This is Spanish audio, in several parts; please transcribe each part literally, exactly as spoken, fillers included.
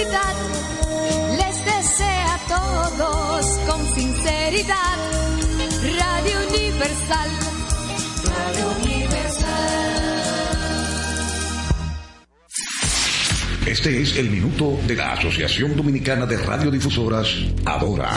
felicidad. Les desea a todos con sinceridad. Radio Universal. Radio Universal. Este es el minuto de la Asociación Dominicana de Radiodifusoras, Adora.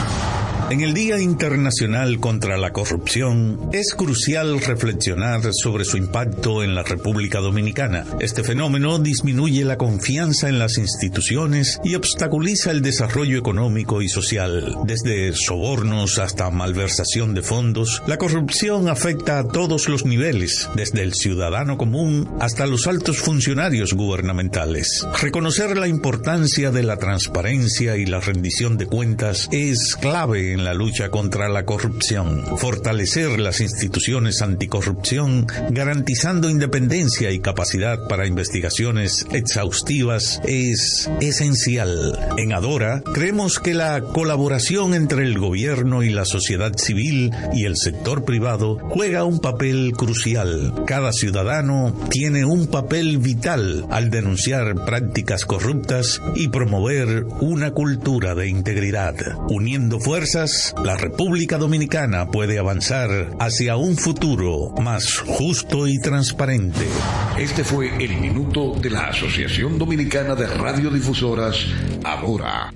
En el Día Internacional contra la Corrupción, es crucial reflexionar sobre su impacto en la República Dominicana. Este fenómeno disminuye la confianza en las instituciones y obstaculiza el desarrollo económico y social. Desde sobornos hasta malversación de fondos, la corrupción afecta a todos los niveles, desde el ciudadano común hasta los altos funcionarios gubernamentales. Reconocer la importancia de la transparencia y la rendición de cuentas es clave en la lucha contra la corrupción. Fortalecer las instituciones anticorrupción, garantizando independencia y capacidad para investigaciones exhaustivas, es esencial. En Adora, creemos que la colaboración entre el gobierno y la sociedad civil y el sector privado juega un papel crucial. Cada ciudadano tiene un papel vital al denunciar prácticas corruptas y promover una cultura de integridad. Uniendo fuerzas, la República Dominicana puede avanzar hacia un futuro más justo y transparente. Este fue el minuto de la Asociación Dominicana de Radiodifusoras, Adora.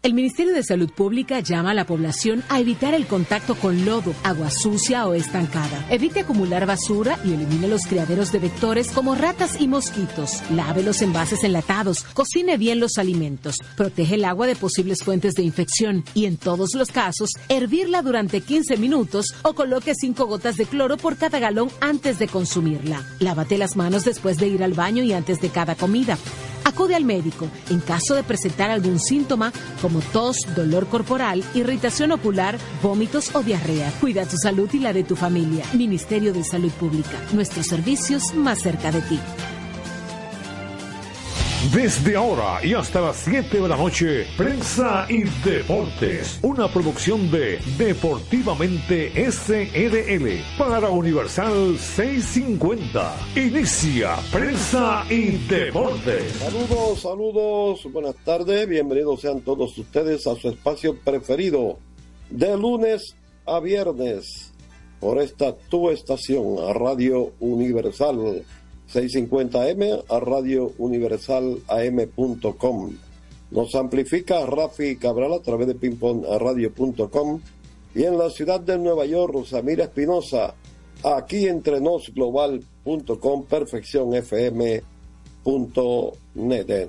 El Ministerio de Salud Pública llama a la población a evitar el contacto con lodo, agua sucia o estancada. Evite acumular basura y elimine los criaderos de vectores como ratas y mosquitos. Lave los envases enlatados, cocine bien los alimentos, protege el agua de posibles fuentes de infección y, en todos los casos, hervirla durante quince minutos o coloque cinco gotas de cloro por cada galón antes de consumirla. Lávate las manos después de ir al baño y antes de cada comida. Acude al médico en caso de presentar algún síntoma como tos, dolor corporal, irritación ocular, vómitos o diarrea. Cuida tu salud y la de tu familia. Ministerio de Salud Pública. Nuestros servicios más cerca de ti. Desde ahora y hasta las siete de la noche, Prensa y Deportes, una producción de Deportivamente S R L para Universal seiscientos cincuenta. Inicia Prensa y Deportes. Saludos, saludos, buenas tardes, bienvenidos sean todos ustedes a su espacio preferido, de lunes a viernes, por esta tu estación, Radio Universal seiscientos cincuenta A M, a radio universal a m punto com. Nos amplifica Rafi Cabral a través de Ping Pong a Radio punto com. Y en la ciudad de Nueva York, Rosamira Espinosa, aquí Entre Nos Global punto com, Perfección F M punto net.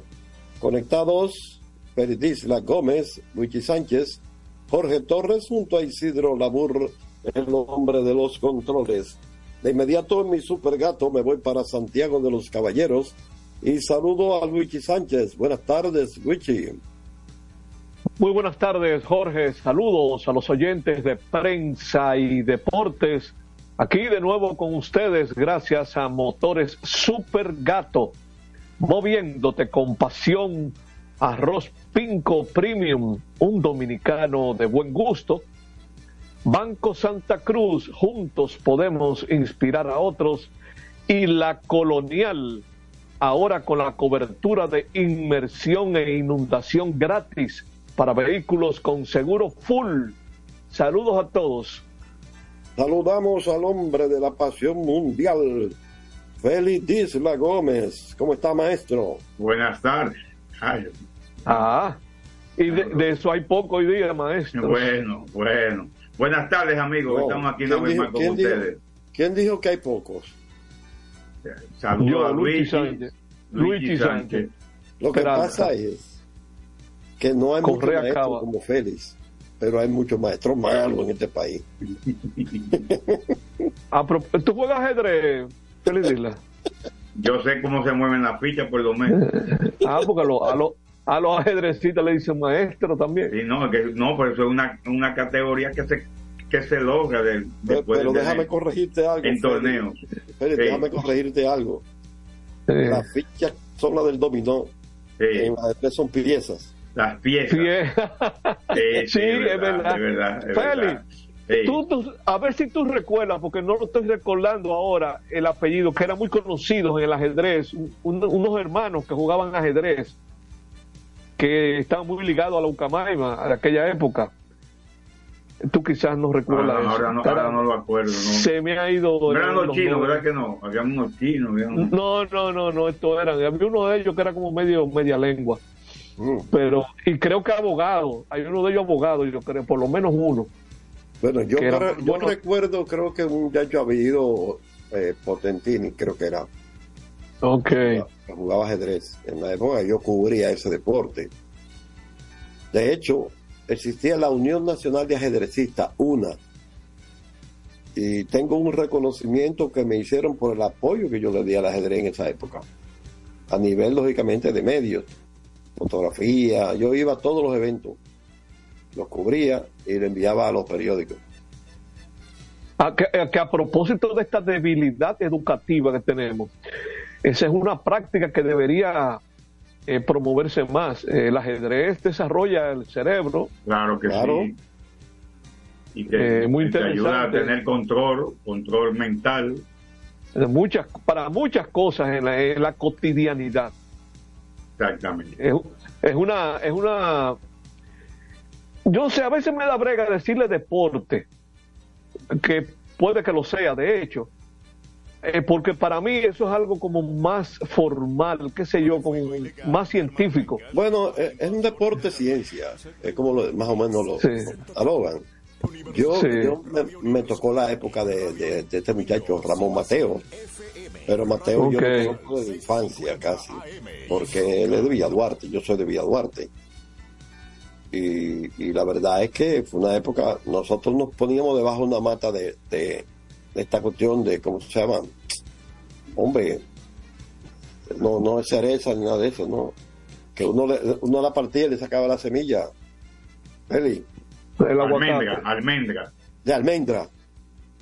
Conectados, Félix La Gómez, Luichi Sánchez, Jorge Torres, junto a Isidro Labur, el hombre de los controles. De inmediato en mi supergato me voy para Santiago de los Caballeros y saludo a Luichi Sánchez. Buenas tardes, Luichi. Muy buenas tardes, Jorge. Saludos a los oyentes de Prensa y Deportes. Aquí de nuevo con ustedes, gracias a Motores Supergato, moviéndote con pasión. Arroz Pinco Premium, un dominicano de buen gusto. Banco Santa Cruz, juntos podemos inspirar a otros. Y La Colonial, ahora con la cobertura de inmersión e inundación gratis para vehículos con seguro full. Saludos a todos. Saludamos al hombre de la pasión mundial, Félix La Gómez. ¿Cómo está, maestro? Buenas tardes. Ay. Ah, y de, de eso hay poco hoy día, maestro. Bueno, bueno. Buenas tardes, amigos. No, estamos aquí en la misma con ustedes. Dijo, ¿quién dijo que hay pocos? Saludos a Luichi Sánchez. Luichi Sánchez. Lo que Peralta. Pasa es que no hay muchos maestros como Félix, pero hay muchos maestros malos en este país. ¿Tú juegas ajedrez, Félix Isla? Yo sé cómo se mueven las fichas, por lo menos. Ah, porque a los... Lo... A los ajedrecistas le dicen maestro también. Sí, no, que, no, pero eso es una, una categoría que se que se logra de, pero, después pero de déjame corregirte algo. En torneos. Espera, sí. Déjame corregirte algo. Sí. Las fichas son las del dominó. Sí. En las ajedrez son piezas. Las piezas. Sí, sí, sí, es verdad. Es verdad, es verdad, Félix, sí. tú, tú, a ver si tú recuerdas, porque no lo estoy recordando ahora, el apellido, que era muy conocido en el ajedrez, un, unos hermanos que jugaban ajedrez. que estaba muy ligado a la Ucamaima de aquella época. Tú quizás no recuerdas ahora, eso. Ahora no, ahora no lo acuerdo. ¿No? Se me ha ido... No eran los chinos, ¿verdad que no? Había unos chinos. Había unos... No, no, no, no, esto eran. Había uno de ellos que era como medio media lengua. Uh. Pero, y creo que abogado. Hay uno de ellos abogado, yo creo, por lo menos uno. Bueno, yo, era, para, yo bueno, recuerdo, creo que un muchacho había ido eh, Potentini, creo que era. Ok. Jugaba, jugaba ajedrez. En la época yo cubría ese deporte. De hecho... existía la Unión Nacional de Ajedrecistas, una, y tengo un reconocimiento que me hicieron por el apoyo que yo le di al ajedrez en esa época, a nivel lógicamente de medios, fotografía. Yo iba a todos los eventos, los cubría y le enviaba a los periódicos. A que, a, que a propósito de esta debilidad educativa que tenemos, esa es una práctica que debería... Eh, promoverse más. Eh, el ajedrez desarrolla el cerebro. Claro que claro. sí. Y te, eh, muy te ayuda a tener control, control mental. Muchas, para muchas cosas en la, en la cotidianidad. Exactamente. Es, es una, es una. Yo sé, a veces me da brega decirle deporte, que puede que lo sea, de hecho. Eh, porque para mí eso es algo como más formal, qué sé yo, como más científico. Bueno, eh, es un deporte ciencia, es como lo, más o menos lo sí. alogan. Yo, sí. yo me, me tocó la época de, de, de este muchacho Ramón Mateo, pero Mateo okay. yo lo conozco de infancia casi, porque él es de Villa Duarte, yo soy de Villa Duarte. Y, y la verdad es que fue una época, nosotros nos poníamos debajo de una mata de... de esta cuestión de, ¿cómo se llama? Hombre, no, no es cereza ni nada de eso, ¿no? Que uno, le, uno la partía y le sacaba la semilla. Eli. Almendra, almendra. De almendra.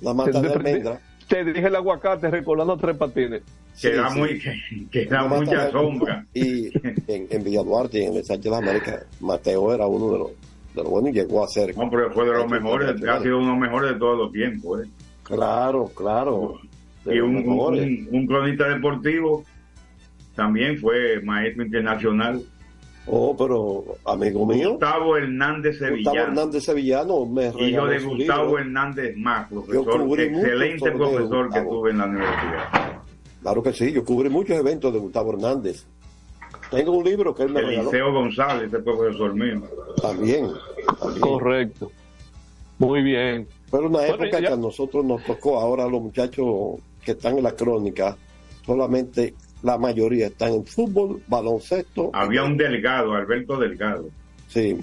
La mata de almendra. Te dije el aguacate recordando Tres Patines. Que sí, da, sí. Muy, que, que da mucha de, sombra. Y en, en Villa Duarte, en el Sánchez de las Américas, Mateo era uno de los, de los buenos y llegó a ser. No, pero fue de los mejores, ha sido uno de los mejores de todos los tiempos, ¿eh? Claro, claro. Y un, un, un cronista deportivo también fue maestro internacional. Oh, pero amigo mío. Gustavo Hernández Sevillano. Gustavo Hernández Sevillano, me hijo de Gustavo Hernández Más, profesor, excelente profesor que tuve en la universidad. Claro que sí, yo cubrí muchos eventos de Gustavo Hernández. Tengo un libro que él me regaló. Eliseo González, el profesor mío. También, también. Correcto. Muy bien. Fue una época bueno, ya... que a nosotros nos tocó. Ahora los muchachos que están en la crónica, solamente la mayoría están en fútbol, baloncesto. Había un Delgado, Alberto Delgado. Sí,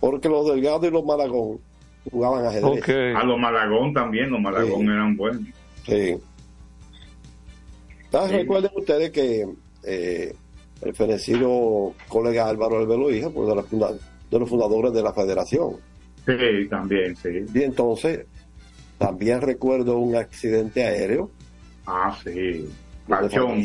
porque los Delgado y los Malagón jugaban ajedrez. Okay. A los Malagón también, los Malagón sí. eran buenos. Sí. sí. Recuerden ustedes que eh, el fenecido colega Álvaro Albelo Hija fue de, funda... de los fundadores de la federación. Sí, también, sí. Y entonces, también recuerdo un accidente aéreo. Ah, sí. Pachón.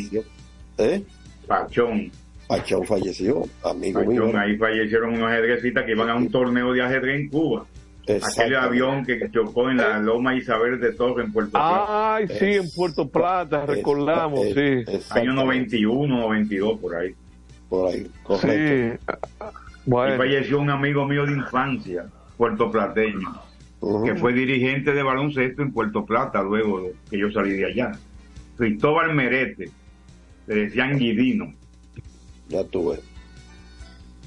¿Eh? Pachón. Pachón falleció, amigo mío. Pachón, ahí fallecieron unos ajedrecistas que iban a un torneo de ajedrez en Cuba. Aquel avión que chocó en la Loma Isabel de Torres en Puerto Plata. Ay, sí, en Puerto Plata, recordamos, sí. Año noventa y uno, noventa y dos, por ahí. Por ahí, correcto. Sí. Bueno. Y falleció un amigo mío de infancia. Puertoplateño, uh-huh. que fue dirigente de baloncesto en Puerto Plata luego de que yo salí de allá. Cristóbal Merete, le decían Guidino. Ya tuve.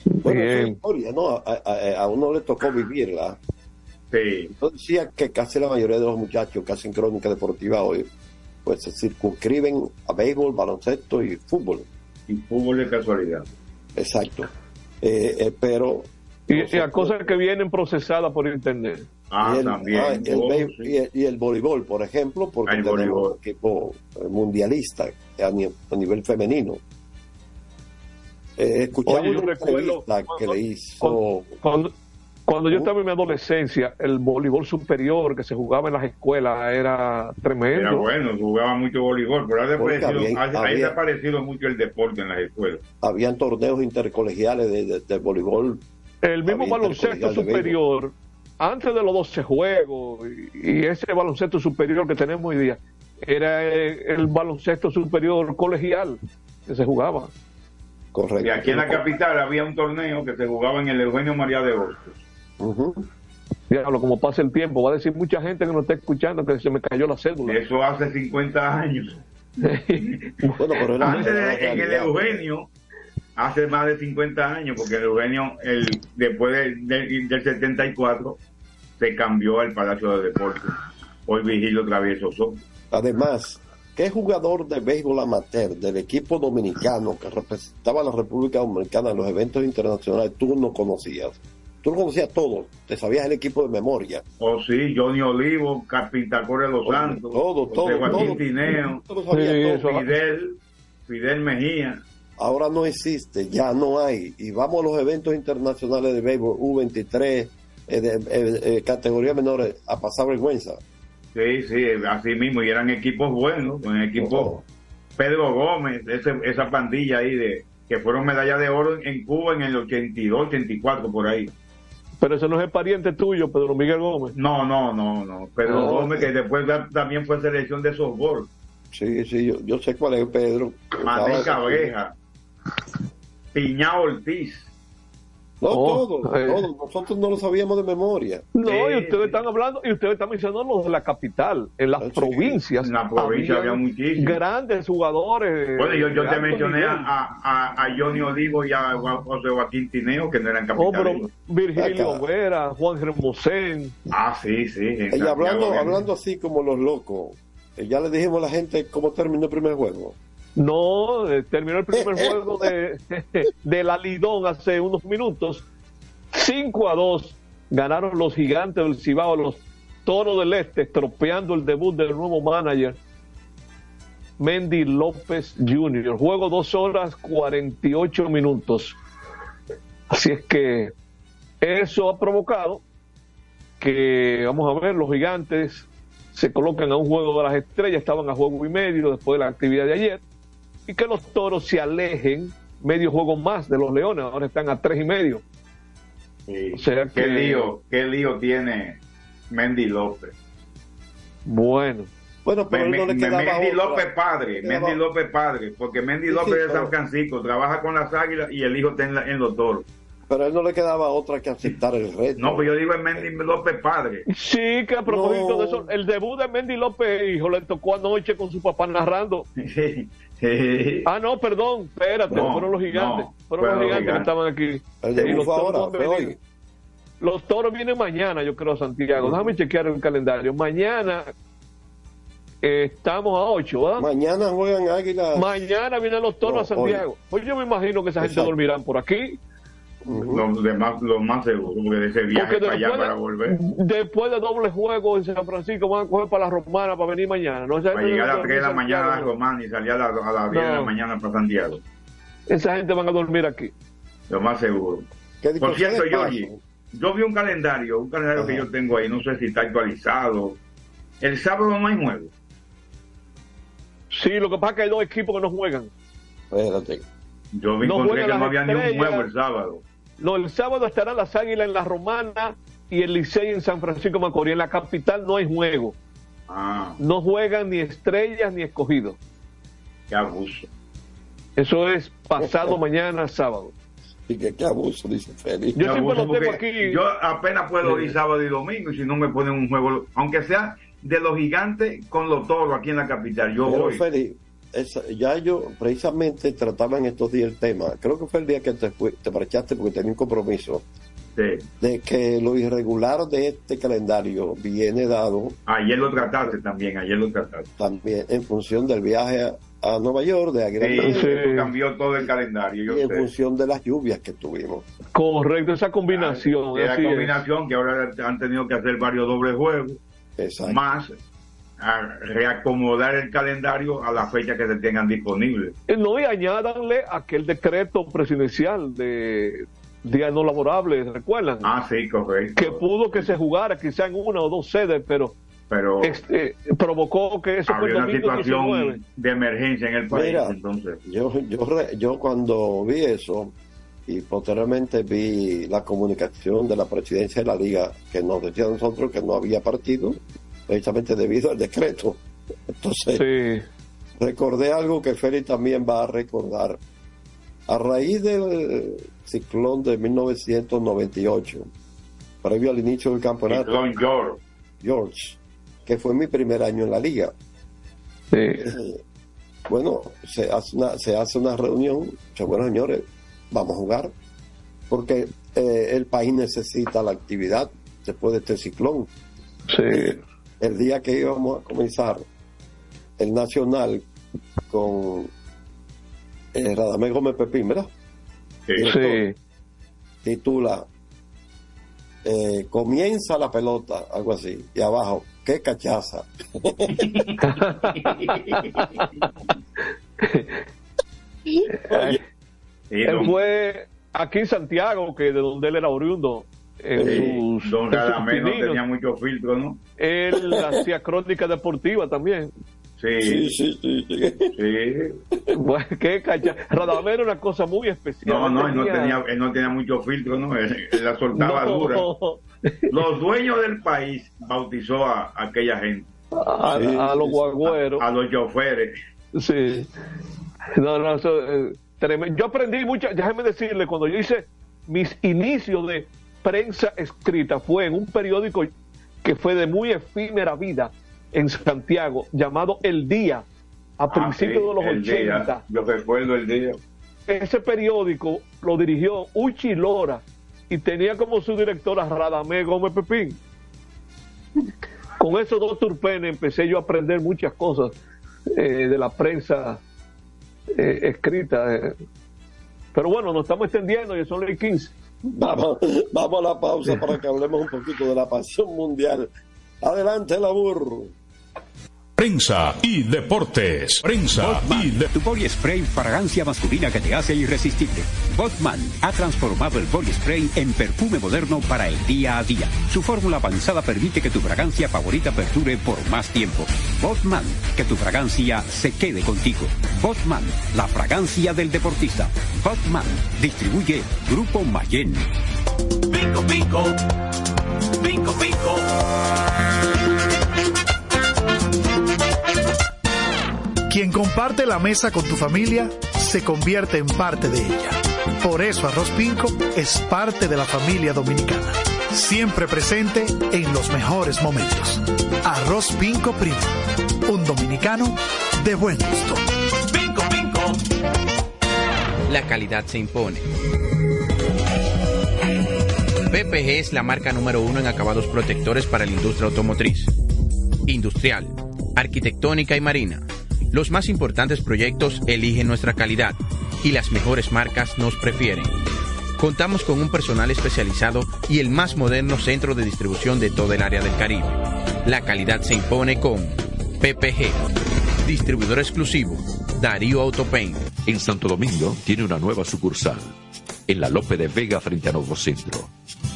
Bueno, esa historia, ¿no? A, a, a uno le tocó vivirla. Sí. Yo decía que casi la mayoría de los muchachos, casi en crónica deportiva hoy, pues se circunscriben a béisbol, baloncesto y fútbol. Y fútbol de casualidad. Exacto. Eh, eh, pero... Y, y a cosas que vienen procesadas por internet. Ah, y el, también. Ah, el oh, béisbol, sí. y, y el voleibol, por ejemplo, porque el tenemos voleibol. Un equipo mundialista a nivel, a nivel femenino. Eh, escuchaba Oye, una entrevista cuando, que le hizo... Cuando, cuando, cuando yo estaba en mi adolescencia, el voleibol superior que se jugaba en las escuelas era tremendo. Era bueno, jugaba mucho voleibol, pero ha desaparecido, había, ha desaparecido mucho el deporte en las escuelas. Habían torneos intercolegiales de, de, de voleibol. El mismo baloncesto superior, béisbol. Antes de los doce juegos, y ese baloncesto superior que tenemos hoy día, era el, el baloncesto superior colegial que se jugaba. Correcto. Y aquí en la capital había un torneo que se jugaba en el Eugenio María de Hostos. Uh -huh. Diablo, como pasa el tiempo, va a decir mucha gente que nos está escuchando que se me cayó la cédula. Eso hace cincuenta años. Bueno, pero antes de, en el Eugenio, hace más de cincuenta años, porque el Eugenio, el, después del, del, del setenta y cuatro, se cambió al Palacio de Deportes. Hoy Vigilio Travieso Soto. Además, ¿qué jugador de béisbol amateur del equipo dominicano que representaba a la República Dominicana en los eventos internacionales tú no conocías? Tú lo conocías todo, te sabías el equipo de memoria. Oh, sí, Johnny Olivo, Carpintacore de los Santos, todo, todo, José Joaquín todo. Tineo, todo sí, todo. Fidel, Fidel Mejía. Ahora no existe, ya no hay. Y vamos a los eventos internacionales de béisbol, U veintitrés, eh, de, eh, eh, categorías menores, a pasar vergüenza. Sí, sí, así mismo, y eran equipos buenos, con el equipo oh. Pedro Gómez, ese, esa pandilla ahí de que fueron medalla de oro en Cuba en el ochenta y dos, ochenta y cuatro, por ahí. Pero ese no es el pariente tuyo, Pedro Miguel Gómez. No, no, no, no. Pedro no, Gómez, que después también fue selección de softball. Sí, sí, yo, yo sé cuál es Pedro. Mané Cabreja, Piñá Ortiz. No, oh, todo, eh. todo. Nosotros no lo sabíamos de memoria. No, sí, y ustedes sí. están hablando, y ustedes están mencionando los de la capital, en las sí, provincias. En la provincia había muchísimos. Grandes jugadores. Bueno, yo, yo te mencioné a, a, a Johnny Olivo y a José Joaquín Tineo, que no eran capitales. Oh, Virgilio Vera, Juan Hermosén. Ah, sí, sí. Y hablando, hablando así como los locos, ya le dijimos a la gente cómo terminó el primer juego. No, eh, terminó el primer juego de, de la Lidón hace unos minutos. cinco a dos ganaron los Gigantes del Cibao, los Toros del Este, estropeando el debut del nuevo manager Mendy López junior Juego dos horas cuarenta y ocho minutos. Así es que eso ha provocado que, vamos a ver, los Gigantes se colocan a un juego de las estrellas, estaban a juego y medio después de la actividad de ayer. Y que los Toros se alejen medio juego más de los Leones, ahora están a tres y medio. Sí. O sea que... qué lío, qué lío tiene Mendy López. Bueno, bueno, pero me, no le me, Mendy otra. López padre, quedaba... Mendy López padre, porque Mendy sí, López sí, es pero... Alcancico, trabaja con las Águilas y el hijo está en, la, en los Toros. Pero a él no le quedaba otra que aceptar el reto. No, pero yo digo el Mendy López padre. Sí, que a propósito no. de eso, el debut de Mendy López, hijo, le tocó anoche con su papá narrando. Sí. Ah, no, perdón, espérate, no, fueron los Gigantes. No, fueron los gigantes, gigantes que estaban aquí. El debut los, fue toros ahora, hoy. Los Toros vienen mañana, yo creo, Santiago. Uh -huh. Déjame chequear el calendario. Mañana eh, estamos a ocho, ¿verdad? Mañana juegan Águilas. Mañana vienen los Toros no, a Santiago. Pues yo me imagino que esa gente Exacto. dormirán por aquí. Uh -huh. Los demás, los más seguros, porque de ese viaje para allá para volver. Después de doble juego en San Francisco, van a coger para la Romana para venir mañana. ¿No? Para llegar a las tres de la mañana a la Romana y salir a las la diez no. de la mañana para Santiago. Esa gente van a dormir aquí. Lo más seguro. Por cierto, yo, yo vi un calendario, un calendario Ajá. que yo tengo ahí, no sé si está actualizado. El sábado no hay juego. Sí, lo que pasa es que hay dos equipos que no juegan. Espérate. Yo vi no encontré que no había ni un juego el sábado. No, el sábado estarán las Águilas en la Romana y el Licey en San Francisco Macorís. En la capital no hay juego. Ah. No juegan ni Estrellas ni Escogidos. Qué abuso. Eso es pasado mañana, sábado. Y que qué abuso, dice Félix. Yo siempre lo tengo aquí. Yo apenas puedo ir sábado y domingo y si no me ponen un juego, aunque sea de los Gigantes con los Toros aquí en la capital. Yo voy. Félix, esa, ya yo precisamente trataba en estos días el tema, creo que fue el día que te, te marchaste porque tenía un compromiso sí. de que lo irregular de este calendario viene dado ayer lo trataste también ayer lo trataste también en función del viaje a, a Nueva York de Aguirre sí, sí. cambió todo el calendario yo y en sé. función de las lluvias que tuvimos correcto, esa combinación esa combinación es. que ahora han tenido que hacer varios dobles juegos Exacto. más a reacomodar el calendario a la fecha que se tengan disponible. No, y añádanle aquel decreto presidencial de días no laborables, ¿recuerdan? Ah, sí, correcto. Que pudo que se jugara quizá en una o dos sedes, pero, pero este, provocó que eso había una situación diecinueve de emergencia en el país. Mira, entonces. Yo, yo, re, yo cuando vi eso y posteriormente vi la comunicación de la presidencia de la liga que nos decía a nosotros que no había partido precisamente debido al decreto. Entonces, sí. recordé algo que Félix también va a recordar. A raíz del ciclón de mil novecientos noventa y ocho, previo al inicio del campeonato, George. George, que fue mi primer año en la liga. Sí. Eh, bueno, se hace una, se hace una reunión, bueno, señores, vamos a jugar, porque eh, el país necesita la actividad después de este ciclón. Sí. Eh, el día que íbamos a comenzar el Nacional con eh, Radamés Gómez Pepín, ¿verdad? Sí. Director, titula eh, comienza la pelota, algo así, y abajo, qué cachaza. Oye, él fue aquí en Santiago, que de donde él era oriundo. En sí, sus, don Radamés no tenía mucho filtro, ¿no? Él hacía crónica deportiva también. Sí, sí, sí, sí, sí. sí. Bueno, qué cachaza. Radamés era una cosa muy especial. No, no, él no tenía, él no tenía mucho filtro, ¿no? Él, él la soltaba no. dura. Los dueños del país bautizó a, a aquella gente. A, sí, a los guagüeros. A, a los choferes. Sí. No, no, eso, eh, tremendo. Yo aprendí mucho, déjame decirle, cuando yo hice mis inicios de prensa escrita, fue en un periódico que fue de muy efímera vida en Santiago, llamado El Día, a ah, principios sí, de los ochenta. Día. Yo recuerdo El Día. Ese periódico lo dirigió Uchi Lora y tenía como su directora Radamés Gómez Pepín. Con esos dos turpenes empecé yo a aprender muchas cosas eh, de la prensa eh, escrita. Eh. Pero bueno, nos estamos extendiendo, ya son las quince. Vamos, vamos a la pausa para que hablemos un poquito de la pasión mundial. Adelante, Labur. Prensa y deportes. Prensa Botman, y de... tu body spray, fragancia masculina que te hace irresistible. Botman ha transformado el body spray en perfume moderno para el día a día. Su fórmula avanzada permite que tu fragancia favorita perdure por más tiempo. Botman, que tu fragancia se quede contigo. Botman, la fragancia del deportista. Botman, distribuye Grupo Mayen. Pico, pico. Pico, pico. Quien comparte la mesa con tu familia se convierte en parte de ella. Por eso Arroz Pinco es parte de la familia dominicana. Siempre presente en los mejores momentos. Arroz Pinco Primo. Un dominicano de buen gusto. Pinco Pinco. La calidad se impone. P P G es la marca número uno en acabados protectores para la industria automotriz, industrial, arquitectónica y marina. Los más importantes proyectos eligen nuestra calidad y las mejores marcas nos prefieren. Contamos con un personal especializado y el más moderno centro de distribución de todo el área del Caribe. La calidad se impone con P P G, distribuidor exclusivo, Darío Autopaint. En Santo Domingo tiene una nueva sucursal, en la Lope de Vega frente a Nuevo Centro.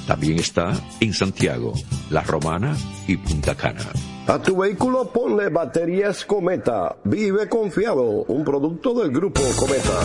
También está en Santiago, La Romana y Punta Cana. A tu vehículo ponle baterías Cometa. Vive confiado, un producto del grupo Cometa.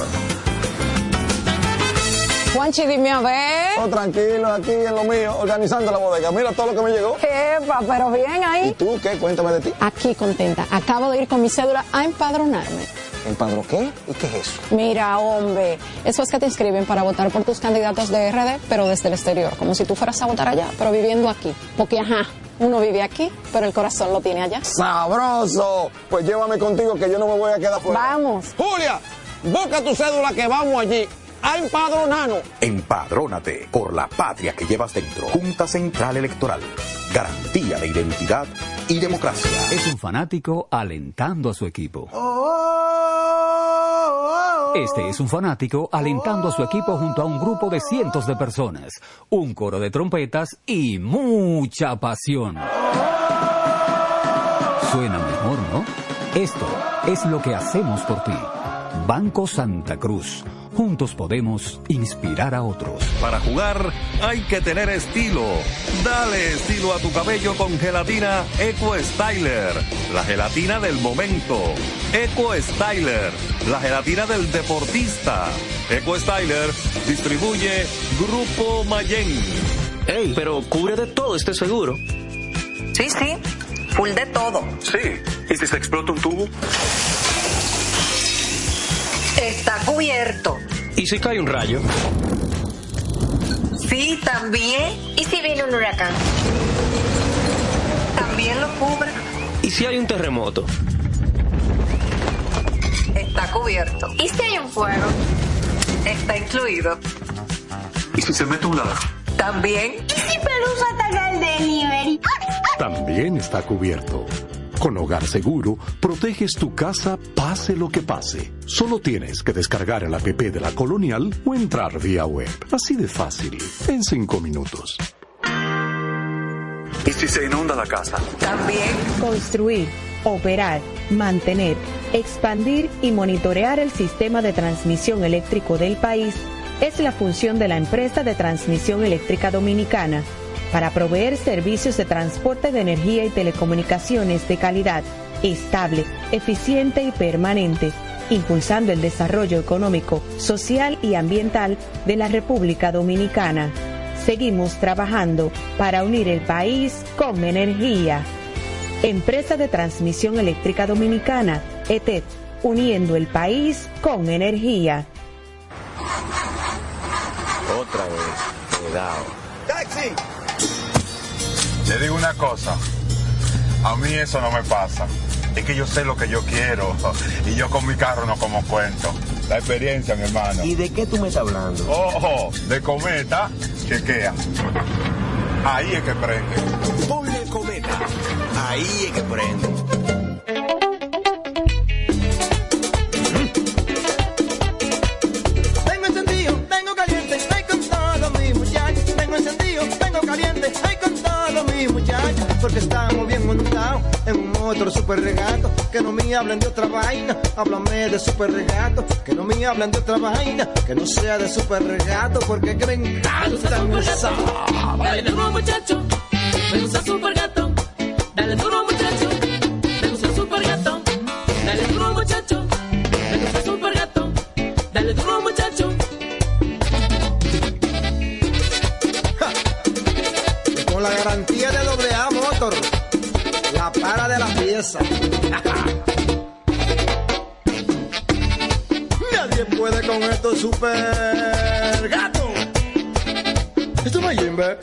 Juanchi, dime a ver. Oh, tranquilo, aquí en lo mío, organizando la bodega. Mira todo lo que me llegó. Epa, pero bien ahí. ¿Y tú qué? Cuéntame de ti. Aquí contenta. Acabo de ir con mi cédula a empadronarme. ¿Empadro qué? ¿Y qué es eso? Mira, hombre, eso es que te inscriben para votar por tus candidatos de R D, pero desde el exterior, como si tú fueras a votar allá, pero viviendo aquí. Porque, ajá, uno vive aquí, pero el corazón lo tiene allá. ¡Sabroso! Pues llévame contigo que yo no me voy a quedar fuera. ¡Vamos! Julia, busca tu cédula que vamos allí, a empadronarnos. Empadrónate por la patria que llevas dentro. Junta Central Electoral. Garantía de identidad y democracia. Es un fanático alentando a su equipo. Este es un fanático alentando a su equipo junto a un grupo de cientos de personas, un coro de trompetas y mucha pasión. Suena mejor, ¿no? Esto es lo que hacemos por ti. Banco Santa Cruz. Juntos podemos inspirar a otros. Para jugar hay que tener estilo. Dale estilo a tu cabello con gelatina Eco Styler. La gelatina del momento. Eco Styler. La gelatina del deportista. Eco Styler distribuye Grupo Mayen. Ey, pero cubre de todo este seguro. Sí, sí. Full de todo. Sí. ¿Y si se explota un tubo? Está cubierto. ¿Y si cae un rayo? Sí, también. ¿Y si viene un huracán? También lo cubre. ¿Y si hay un terremoto? Está cubierto. ¿Y si hay un fuego? Está incluido. ¿Y si se mete un ladrón? También. ¿Y si Pelusa ataca el delivery? También está cubierto. Con Hogar Seguro, proteges tu casa pase lo que pase. Solo tienes que descargar el app de La Colonial o entrar vía web. Así de fácil, en cinco minutos. ¿Y si se inunda la casa? También. Construir, operar, mantener, expandir y monitorear el sistema de transmisión eléctrico del país es la función de la Empresa de Transmisión Eléctrica Dominicana, para proveer servicios de transporte de energía y telecomunicaciones de calidad, estable, eficiente y permanente, impulsando el desarrollo económico, social y ambiental de la República Dominicana. Seguimos trabajando para unir el país con energía. Empresa de Transmisión Eléctrica Dominicana, E T E D, uniendo el país con energía. Otra vez, cuidado. ¡Taxi! Te digo una cosa, a mí eso no me pasa. Es que yo sé lo que yo quiero y yo con mi carro no como cuento. La experiencia, mi hermano. ¿Y de qué tú me estás hablando? ¡Ojo! De Cometa, chequea. Ahí es que prende. Ponle Cometa, ahí es que prende. Porque estamos bien montados en un otro super regato. Que no me hablen de otra vaina, háblame de super regato. Que no me hablen de otra vaina, que no sea de super regato. Porque que me encanta me gusta super gato. Dale duro muchacho, me gusta super gato. Dale duro muchacho, me gusta super gato. Dale duro muchacho, me gusta super gato. Dale duro muchacho. Ja. Con la garantía de doble A. La para de la pieza. Nadie puede con estos super gatos. Esto no es Jimbe.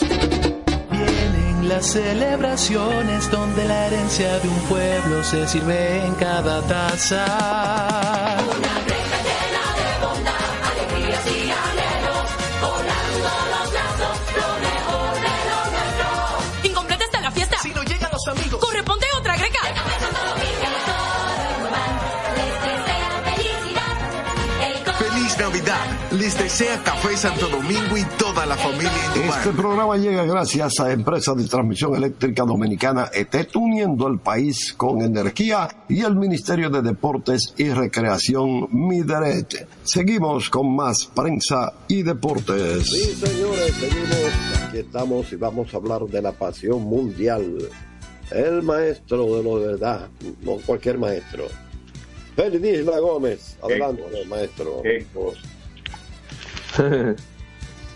Vienen las celebraciones donde la herencia de un pueblo se sirve en cada taza. Una reta llena de bondad, alegrías y anhelos, volando los lazos, lo mejor de lo nuestro. Incompleta está la fiesta. Si no llegan los amigos. Corresponde otra greca. Feliz Navidad. Les desea Café Santo Domingo y toda la familia. Este programa llega gracias a Empresa de Transmisión Eléctrica Dominicana E T E D, uniendo el país con energía, y el Ministerio de Deportes y Recreación MIDERET. Seguimos con más prensa y deportes. Sí, señores, seguimos. Aquí estamos y vamos a hablar de la pasión mundial. El maestro de lo de verdad, no cualquier maestro. Félix La Gómez, hablando del maestro. Qué cosa.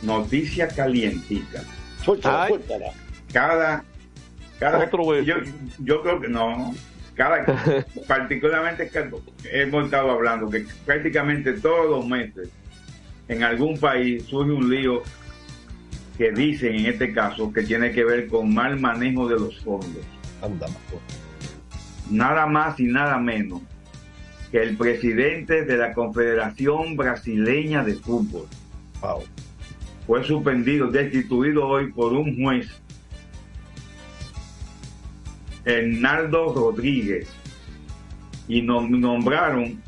Noticia calientita. Suéltala, suéltala. Cada, cada yo, yo creo que no, cada particularmente hemos estado hablando que prácticamente todos los meses en algún país surge un lío que dicen en este caso que tiene que ver con mal manejo de los fondos. Nada más y nada menos que el presidente de la Confederación Brasileña de Fútbol, wow, fue suspendido, destituido hoy por un juez, Hernaldo Rodríguez, y nombraron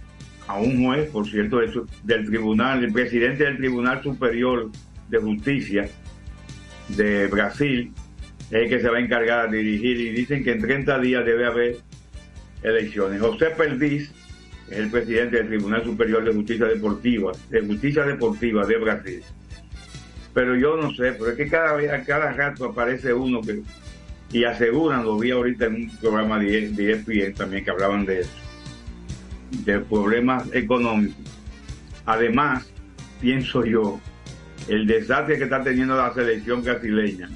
a un juez, por cierto, del tribunal, el presidente del Tribunal Superior de Justicia de Brasil, es el que se va a encargar de dirigir, y dicen que en treinta días debe haber elecciones. José Perdiz es el presidente del Tribunal Superior de Justicia Deportiva, de Justicia Deportiva de Brasil. Pero yo no sé, pero es que cada, cada rato aparece uno que, y aseguran, lo vi ahorita en un programa de, de E S P N también que hablaban de eso, de problemas económicos. Además, pienso yo, el desastre que está teniendo la selección brasileña,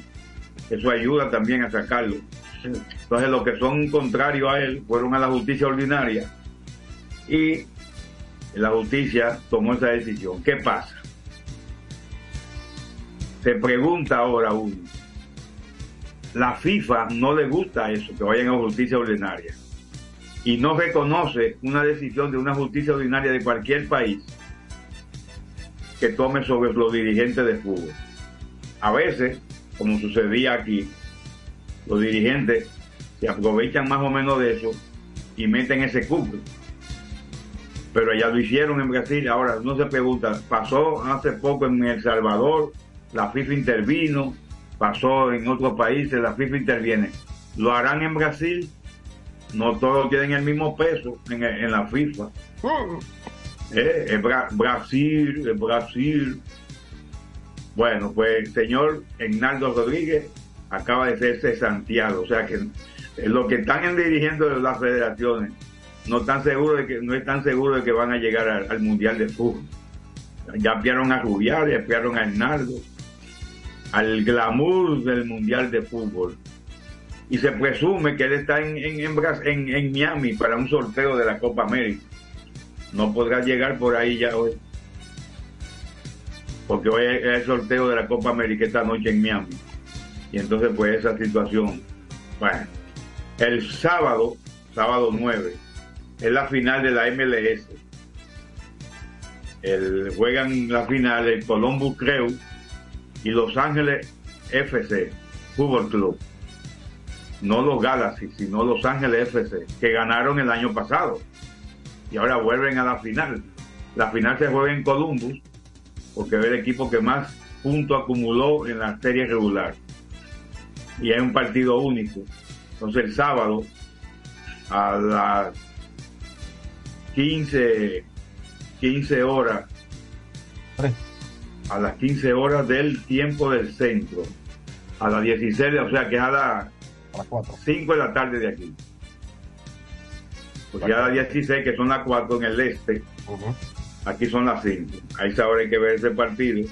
eso ayuda también a sacarlo. Entonces los que son contrarios a él fueron a la justicia ordinaria y la justicia tomó esa decisión. ¿Qué pasa? Se pregunta ahora uno. La FIFA no le gusta eso, que vayan a justicia ordinaria, y no reconoce una decisión de una justicia ordinaria de cualquier país que tome sobre los dirigentes de fútbol. A veces, como sucedía aquí, los dirigentes se aprovechan más o menos de eso y meten ese cupo. Pero ya lo hicieron en Brasil. Ahora uno se pregunta, pasó hace poco en El Salvador, la FIFA intervino, pasó en otros países, la FIFA interviene. ¿Lo harán en Brasil? No todos tienen el mismo peso en, en la FIFA. Eh, eh, Bra- Brasil, eh, Brasil. Bueno, pues el señor Hernaldo Rodríguez acaba de ser cesanteado. O sea que los que están dirigiendo las federaciones no están seguros de que, no están seguros de que van a llegar al, al Mundial de Fútbol. Ya espiaron a Rubiales, ya espiaron a Hernaldo, al glamour del Mundial de Fútbol. Y se presume que él está en, en, en, en Miami para un sorteo de la Copa América. No podrá llegar por ahí ya hoy, porque hoy es el sorteo de la Copa América esta noche en Miami. Y entonces pues esa situación. Bueno, el sábado, sábado nueve, es la final de la M L S. El, juegan la final el Columbus Crew y Los Ángeles F C, Fútbol Club. No los Galaxy, sino Los Ángeles F C, que ganaron el año pasado. Y ahora vuelven a la final. La final se juega en Columbus, porque es el equipo que más puntos acumuló en la serie regular. Y es un partido único. Entonces el sábado a las quince horas, a las quince horas del tiempo del centro, a las dieciséis, o sea que es a las cinco de la tarde de aquí. Pues ya a las dieciséis, que son las cuatro en el este, uh-huh. Aquí son las cinco. A esa hora hay que ver ese partido,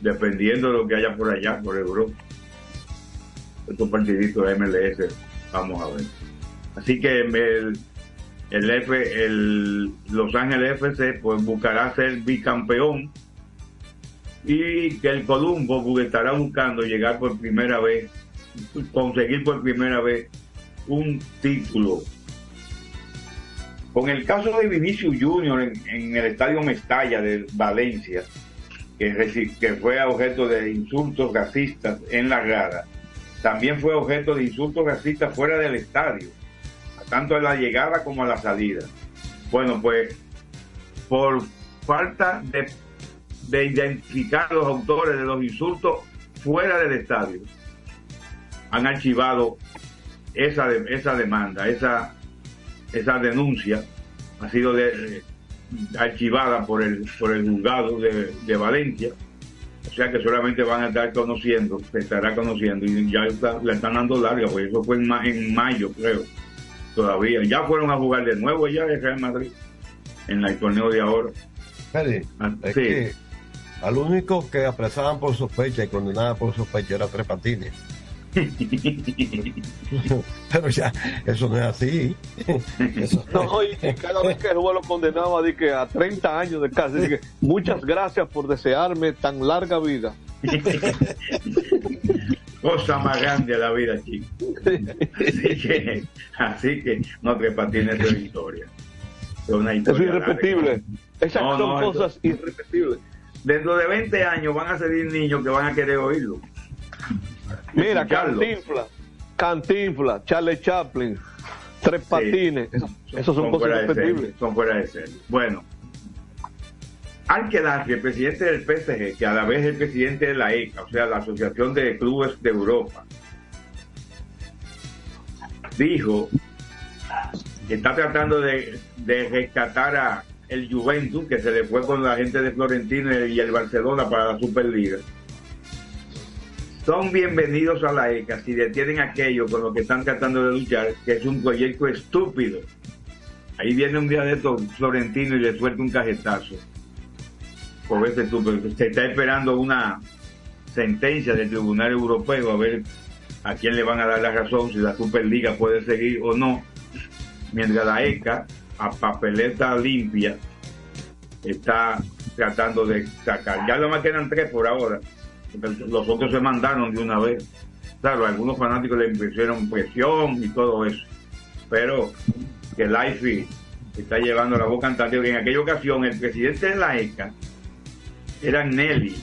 dependiendo de lo que haya por allá, por Europa. Estos partiditos de M L S, vamos a ver. Así que el, el, F, el Los Ángeles F C pues buscará ser bicampeón, y que el Colombo estará buscando llegar por primera vez, conseguir por primera vez un título. Con el caso de Vinicius Junior en, en el Estadio Mestalla de Valencia, que, reci- que fue objeto de insultos racistas en la grada, también fue objeto de insultos racistas fuera del estadio, tanto a la llegada como a la salida. Bueno, pues por falta de, de identificar a los autores de los insultos fuera del estadio, han archivado esa, de, esa demanda, esa esa denuncia ha sido de, archivada por el por el juzgado de, de Valencia. O sea que solamente van a estar conociendo, se estará conociendo, y ya está, le están dando larga, porque eso fue en, ma- en mayo, creo, todavía. Ya fueron a jugar de nuevo ya el Real Madrid en el torneo de ahora. Feli, ah, es sí. Que al único que apresaban por sospecha y condenaban por sospecha era Tres Patines. Pero ya, eso no es así. Eso no, no es. Y cada vez que el juego lo condenaba de que a treinta años de cárcel, de que muchas gracias por desearme tan larga vida. Cosa más grande la vida, chico. Así que, así que no, Tres Patines es una historia. Es una historia. Es irrepetible. Larga. Esas no, son no, cosas esto... irrepetibles. Dentro de veinte años van a salir niños que van a querer oírlo. Mira, Cantinflas, Cantinflas, Charlie Chaplin, Tres Patines, sí, esos, esos son, son cosas irrepetibles. Son fuera de serie. Bueno, Arquelarre, el presidente del P S G, que a la vez es el presidente de la E C A, o sea, la Asociación de Clubes de Europa, dijo que está tratando de, de rescatar a el Juventus, que se le fue con la gente de Florentino y el Barcelona para la Superliga. Son bienvenidos a la E C A si detienen aquello con lo que están tratando de luchar, que es un proyecto estúpido. Ahí viene un día de estos Florentino y le suelta un cajetazo por este estúpido. Se está esperando una sentencia del Tribunal Europeo a ver a quién le van a dar la razón, si la Superliga puede seguir o no, mientras la E C A a papeleta limpia está tratando de sacar. Ya nada más quedan tres por ahora. Los otros se mandaron de una vez. Claro, algunos fanáticos le impusieron presión y todo eso. Pero que el I F I está llevando la voz cantante. En aquella ocasión, el presidente de la E C A era Nelly,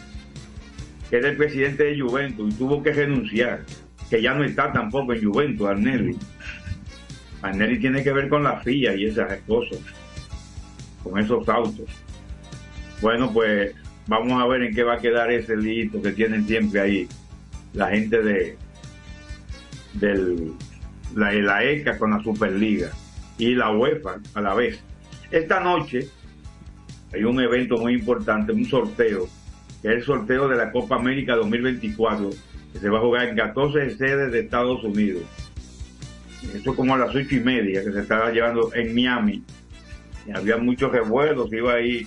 que era el presidente de Juventus, y tuvo que renunciar, que ya no está tampoco en Juventus, Arnelli. Arnelli tiene que ver con la F I A y esas cosas, con esos autos. Bueno, pues vamos a ver en qué va a quedar ese lito que tienen siempre ahí la gente de del, la, la E C A con la Superliga y la UEFA a la vez. Esta noche hay un evento muy importante, un sorteo, que es el sorteo de la Copa América dos mil veinticuatro, que se va a jugar en catorce sedes de Estados Unidos. Eso como a las ocho y media, que se estaba llevando en Miami. Y había muchos revuelos, iba ahí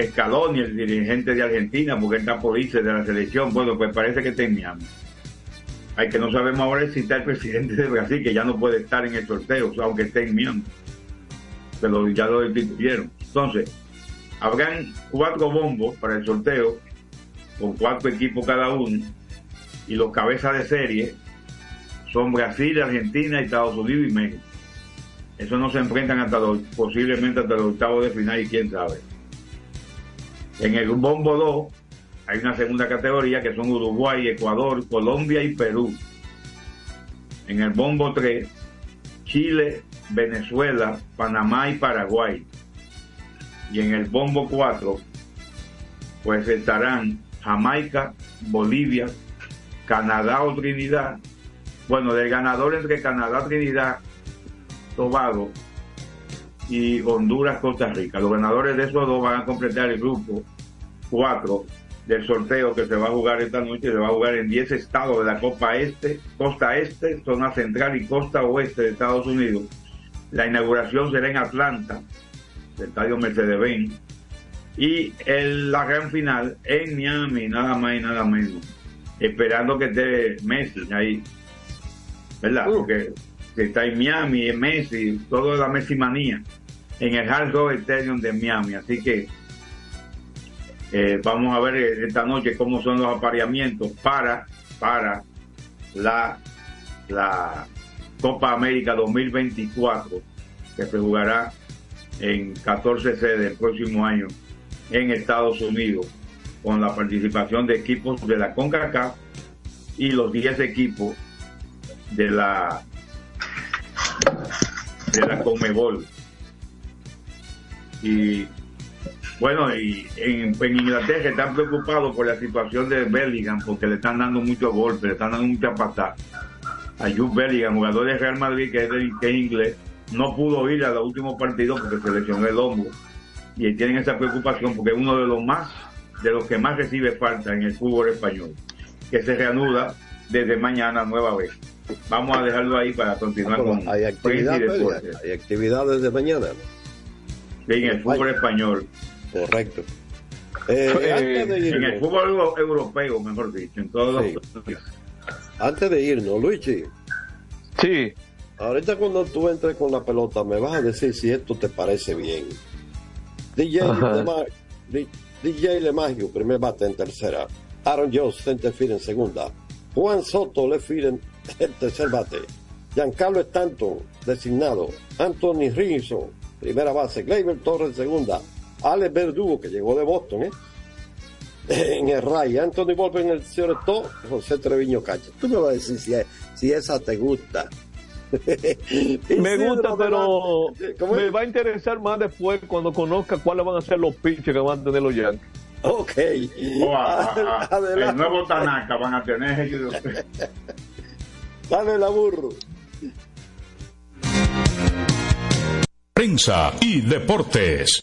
Scaloni, el dirigente de Argentina, porque está por irse de la selección. Bueno, pues parece que está en Miami. Hay que no sabemos ahora si está el presidente de Brasil, que ya no puede estar en el sorteo, aunque esté en Miami. Pero ya lo destituyeron. Entonces, habrán cuatro bombos para el sorteo, con cuatro equipos cada uno, y los cabezas de serie son Brasil, Argentina, Estados Unidos y México. Eso no se enfrentan hasta los, posiblemente hasta los octavos de final y quién sabe. En el bombo dos hay una segunda categoría que son Uruguay, Ecuador, Colombia y Perú. En el bombo tres, Chile, Venezuela, Panamá y Paraguay. Y en el bombo cuatro, pues estarán Jamaica, Bolivia, Canadá o Trinidad. Bueno, del ganador entre Canadá, Trinidad, Tobago y Honduras, Costa Rica. Los ganadores de esos dos van a completar el grupo cuatro del sorteo que se va a jugar esta noche. Se va a jugar en diez estados de la Copa Este, Costa Este, Zona Central y Costa Oeste de Estados Unidos. La inauguración será en Atlanta, el estadio Mercedes-Benz, y el, la gran final en Miami, nada más y nada menos, esperando que esté Messi ahí, ¿verdad? Uh. Porque si está en Miami, en Messi, toda la Messi manía en el Hard Rock Stadium de Miami. Así que eh, vamos a ver esta noche cómo son los apareamientos para para la la Copa América dos mil veinticuatro, que se jugará en catorce sedes el próximo año en Estados Unidos, con la participación de equipos de la CONCACAF y los diez equipos de la de la CONMEBOL. Y bueno, y en, en Inglaterra están preocupados por la situación de Bellingham, porque le están dando muchos golpes, le están dando mucha patada a Jude Bellingham, jugador de Real Madrid, que es, de, que es inglés. No pudo ir a los últimos partidos porque se lesionó el hombro, y tienen esa preocupación porque es uno de los más de los que más recibe falta en el fútbol español, que se reanuda desde mañana nueva vez. Vamos a dejarlo ahí para continuar. Ah, con hay actividad, hay actividad desde mañana, ¿no? En el fútbol español, correcto. Eh, eh, antes de irnos, en el fútbol europeo, mejor dicho, en todos sí. los... Antes de irnos, Luigi, sí. Ahorita cuando tú entres con la pelota me vas a decir si esto te parece bien. D J LeMagio, primer bate en tercera. Aaron Jones, center field en segunda. Juan Soto, left field en tercer bate. Giancarlo Stanton, designado. Anthony Richardson, primera base. Gleyber Torres en segunda. Alex Verdugo, que llegó de Boston, ¿eh? En el Ray. Anthony Volpe en el shortstop. José Treviño Cacha. Tú me vas a decir si, si esa te gusta. Me gusta, pero me va a interesar más después cuando conozca cuáles van a ser los pitches que van a tener los Yankees. Ok. Oh, a, a, el nuevo Tanaka van a tener ellos. Dale, Labur. Prensa y deportes.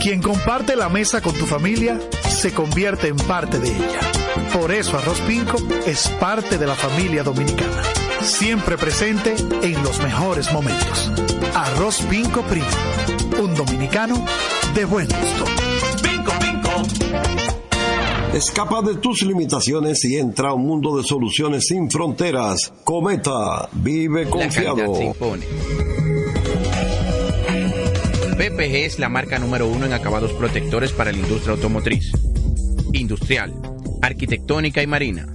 Quien comparte la mesa con tu familia se convierte en parte de ella. Por eso Arroz Pinco es parte de la familia dominicana. Siempre presente en los mejores momentos. Arroz Pinco Primo. Un dominicano de buen gusto. Pinco, Pinco. Escapa de tus limitaciones y entra a un mundo de soluciones sin fronteras. Cometa, vive confiado. B P G es la marca número uno en acabados protectores para la industria automotriz, industrial, arquitectónica y marina.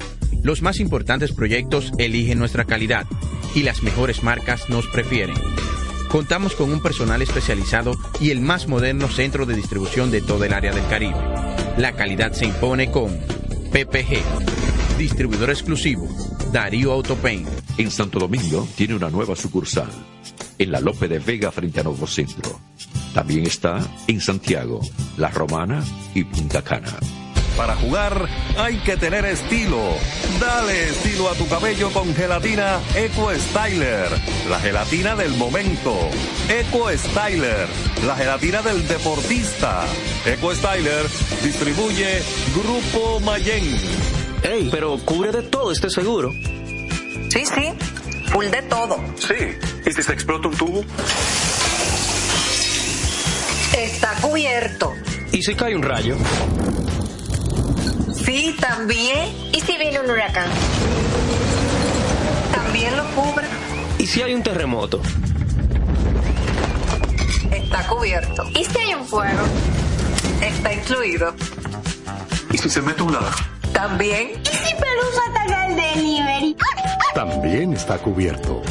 Los más importantes proyectos eligen nuestra calidad y las mejores marcas nos prefieren. Contamos con un personal especializado y el más moderno centro de distribución de todo el área del Caribe. La calidad se impone con P P G, distribuidor exclusivo, Darío Autopaint. En Santo Domingo tiene una nueva sucursal, en la Lope de Vega frente a Nuevo Centro. También está en Santiago, La Romana y Punta Cana. Para jugar hay que tener estilo. Dale estilo a tu cabello con gelatina Eco Styler, la gelatina del momento. Eco Styler, la gelatina del deportista. Eco Styler distribuye Grupo Mayen. Ey, pero cubre de todo este seguro. Sí, sí, full de todo. Sí, ¿y si se explota un tubo? Está cubierto. ¿Y si cae un rayo? Sí, también. ¿Y si viene un huracán? También lo cubre. ¿Y si hay un terremoto? Está cubierto. ¿Y si hay un fuego? Está incluido. ¿Y si se mete un lado? También. ¿Y si Pelusa ataca el delivery? También está cubierto.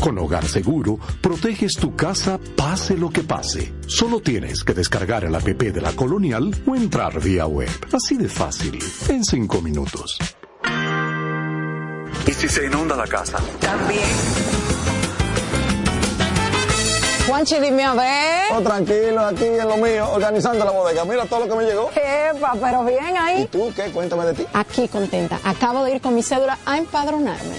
Con Hogar Seguro, proteges tu casa pase lo que pase. Solo tienes que descargar el app de La Colonial o entrar vía web. Así de fácil, en cinco minutos. ¿Y si se inunda la casa? También. Juanchi, dime a ver. Oh, tranquilo, aquí en lo mío, organizando la bodega. Mira todo lo que me llegó. Epa, pero bien ahí. ¿Y tú qué? Cuéntame de ti. Aquí contenta. Acabo de ir con mi cédula a empadronarme.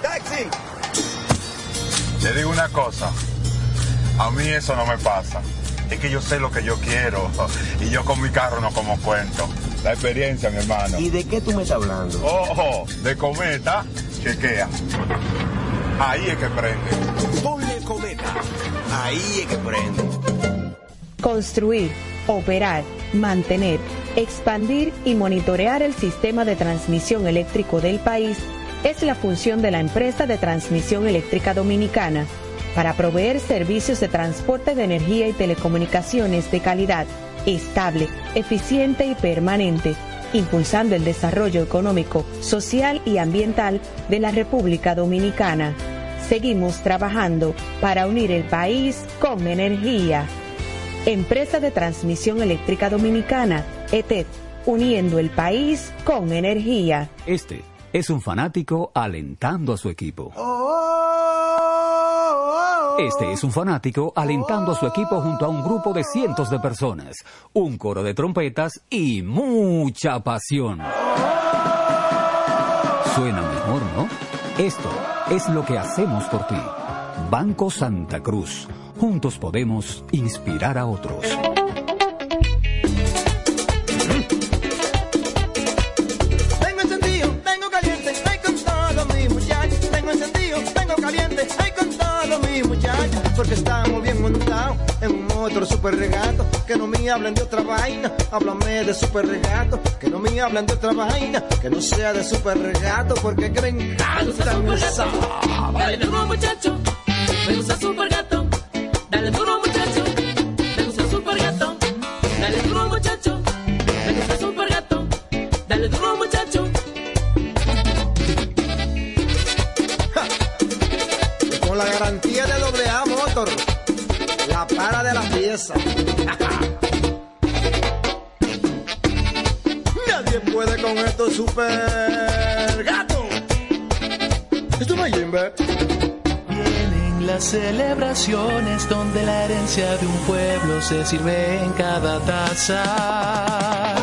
¡Taxi! Te digo una cosa, a mí eso no me pasa. Es que yo sé lo que yo quiero y yo con mi carro no como cuento. La experiencia, mi hermano. ¿Y de qué tú me estás hablando? ¡Ojo! De Cometa, chequea. Ahí es que prende. Ponle Cometa, ahí es que prende. Construir, operar, mantener, expandir y monitorear el sistema de transmisión eléctrico del país es la función de la Empresa de Transmisión Eléctrica Dominicana para proveer servicios de transporte de energía y telecomunicaciones de calidad, estable, eficiente y permanente, impulsando el desarrollo económico, social y ambiental de la República Dominicana. Seguimos trabajando para unir el país con energía. Empresa de Transmisión Eléctrica Dominicana, E T E D, uniendo el país con energía. Este es un fanático alentando a su equipo. Este es un fanático alentando a su equipo junto a un grupo de cientos de personas, un coro de trompetas y mucha pasión. Suena mejor, ¿no? Esto es lo que hacemos por ti. Banco Santa Cruz. Juntos podemos inspirar a otros. Porque estamos bien montados en un otro super regato. Que no me hablen de otra vaina, háblame de super regato. Que no me hablen de otra vaina, que no sea de super regato. Porque que me encanta el sabor. Dale duro muchacho, me gusta super gato. Dale duro muchacho, me gusta super gato. Dale duro muchacho, me gusta super gato. Dale duro muchacho. La garantía de doble A Motor, la para de la pieza. nadie puede con estos super gatos. Esto no es Jimbe. Vienen las celebraciones donde la herencia de un pueblo se sirve en cada taza.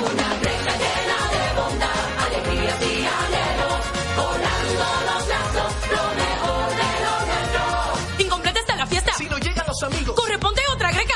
Amigos. Corre, ponte otra greca.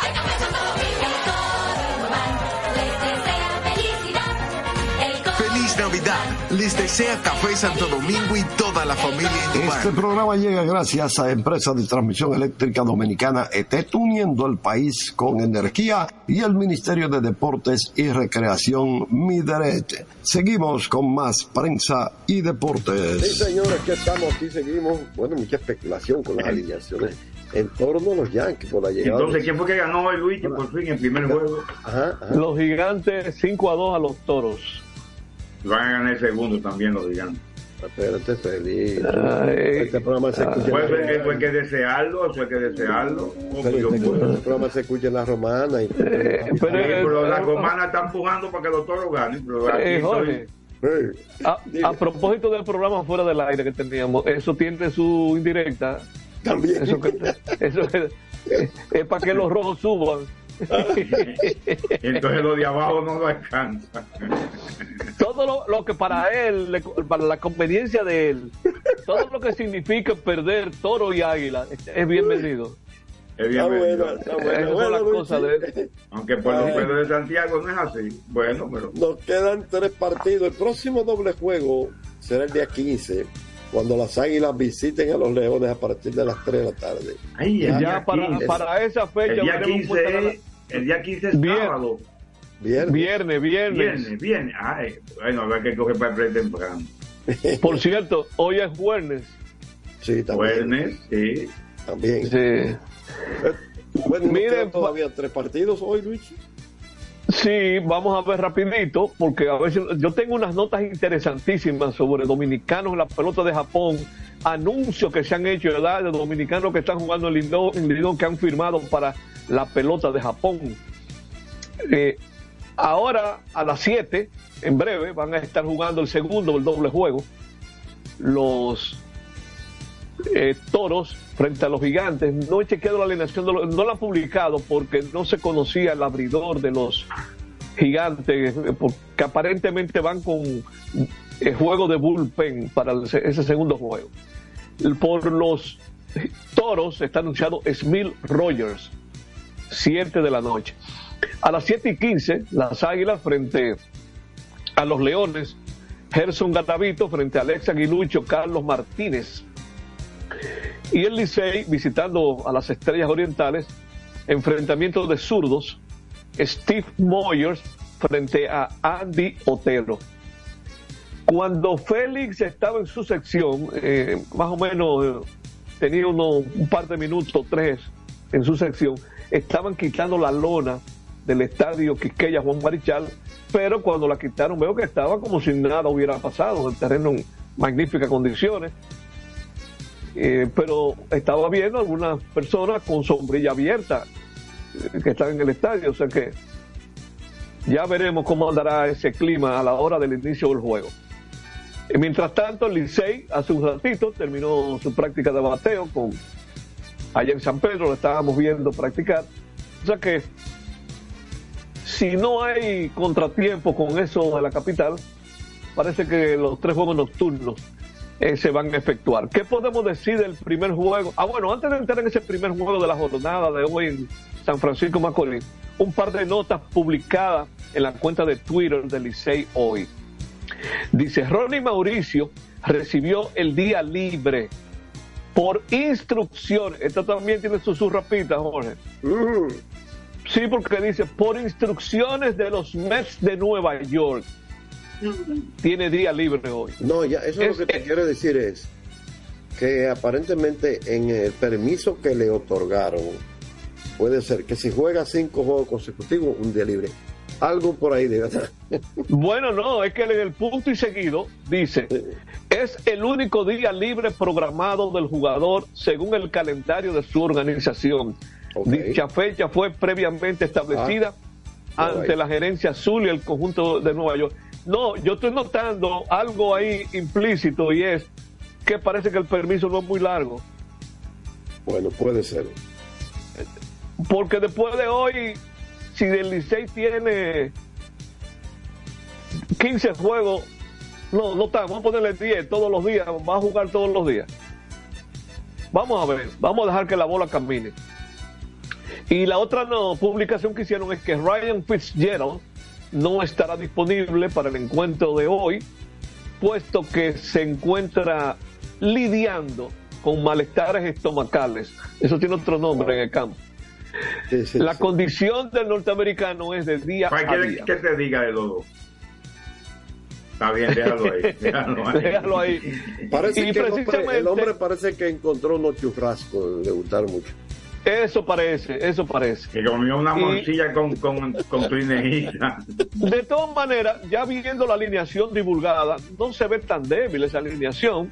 Feliz Navidad. Les desea Café Santo Domingo y toda la familia. Este programa llega gracias a Empresa de Transmisión Eléctrica Dominicana E T, uniendo al país con energía, y el Ministerio de Deportes y Recreación Mideret. Seguimos con más prensa y deportes. Sí, señores, que estamos aquí, seguimos. Bueno, mucha especulación con las alineaciones en torno a los Yankees por la llegada. Entonces, ¿quién fue que ganó hoy, Luis? Que por fin, en primer juego. Ajá, ajá. Los Gigantes cinco a dos a los Toros. Van a ganar el segundo también los Gigantes. Espérate, feliz. Ay, este programa se escucha. Fue, fue, fue que desearlo, fue que desearlo. Feliz, yo, este, este programa se escucha en la romana. Y, eh, y, pero, y, pero eh, las romanas están empujando para que los Toros ganen. Pero aquí eh, Jorge. Soy... A, a propósito del programa fuera del aire que teníamos, eso tiene su indirecta. También. Eso, que, eso que, es, es para que los rojos suban. Entonces los de abajo no lo alcanzan. Todo lo, lo que para él, le, para la conveniencia de él, todo lo que significa perder Toro y Águila es bienvenido. Es bienvenido. Está buena, está buena, buena, la cosa de él. Aunque por los pueblos de Santiago no es así. Bueno, pero... Nos quedan tres partidos. El próximo doble juego será el día quince. Cuando las Águilas visiten a los Leones a partir de las tres de la tarde. Ay, ya ya para, para esa fecha. El día quince, el día quince es sábado. Viernes. Viernes, viernes. Viernes, viernes. Ay, bueno, habrá que coger para el temprano. Por cierto, hoy es viernes. Sí, también. Viernes, sí. También. Sí. Bueno, ¿no miren, todavía tres partidos hoy, Luis? Sí, vamos a ver rapidito, porque a veces yo tengo unas notas interesantísimas sobre dominicanos en la pelota de Japón, anuncios que se han hecho, ¿verdad?, de dominicanos que están jugando en Lindón, en Lindón que han firmado para la pelota de Japón. Eh, ahora, a las siete, en breve, van a estar jugando el segundo, el doble juego, los eh, Toros frente a los Gigantes. No he chequeado la alineación, de los, no la han publicado porque no se conocía el abridor de los Gigantes, porque aparentemente van con eh, juego de bullpen para el, ese segundo juego. Por los Toros está anunciado Smil Rogers, siete de la noche. A las siete y quince, las Águilas frente a los Leones, Gerson Gatavito frente a Alex Aguilucho, Carlos Martínez. Y el Licey visitando a las Estrellas Orientales, enfrentamiento de zurdos, Steve Moyers frente a Andy Otero. Cuando Félix estaba en su sección, eh, más o menos eh, tenía uno, un par de minutos, tres, en su sección, estaban quitando la lona del estadio Quisqueya Juan Marichal, pero cuando la quitaron veo que estaba como si nada hubiera pasado, el terreno en magníficas condiciones. Eh, pero estaba viendo algunas personas con sombrilla abierta eh, que están en el estadio, o sea que ya veremos cómo andará ese clima a la hora del inicio del juego. Eh, mientras tanto, el Licey hace un ratito terminó su práctica de bateo con allá en San Pedro, lo estábamos viendo practicar, o sea que si no hay contratiempo con eso de la capital, parece que los tres juegos nocturnos Eh, se van a efectuar. ¿Qué podemos decir del primer juego? Ah, bueno, antes de entrar en ese primer juego de la jornada de hoy en San Francisco Macorís, un par de notas publicadas en la cuenta de Twitter de Licey hoy. Dice, Ronnie Mauricio recibió el día libre por instrucción. Esta también tiene sus rapitas, Jorge. Uh, sí, porque dice, por instrucciones de los Mets de Nueva York. Tiene día libre hoy. No, ya, eso es, lo que te es, quiero decir es que aparentemente en el permiso que le otorgaron puede ser que si juega cinco juegos consecutivos, un día libre. Algo por ahí de verdad. Bueno, no, es que en el punto y seguido dice, sí, es el único día libre programado del jugador según el calendario de su organización. Okay. Dicha fecha fue previamente establecida ah, ante ahí. la gerencia azul y el conjunto de Nueva York. No, yo estoy notando algo ahí implícito, y es que parece que el permiso no es muy largo. Bueno, puede ser. Porque después de hoy, si el Licey tiene quince juegos, no, no está, vamos a ponerle diez todos los días, va a jugar todos los días. Vamos a ver, vamos a dejar que la bola camine. Y la otra no, publicación que hicieron es que Ryan Fitzgerald no estará disponible para el encuentro de hoy, puesto que se encuentra lidiando con malestares estomacales. Eso tiene otro nombre en el campo. Sí, sí, la sí. condición del norteamericano es de día a día. ¿Qué te diga de todo? Está bien, déjalo ahí. Déjalo ahí. déjalo ahí. Parece y que precisamente, el hombre parece que encontró unos churrascos, le gustaron mucho. Eso parece, eso parece. Que comió una morcilla y, con, con, con trinejita. De todas maneras, ya viendo la alineación divulgada, no se ve tan débil esa alineación,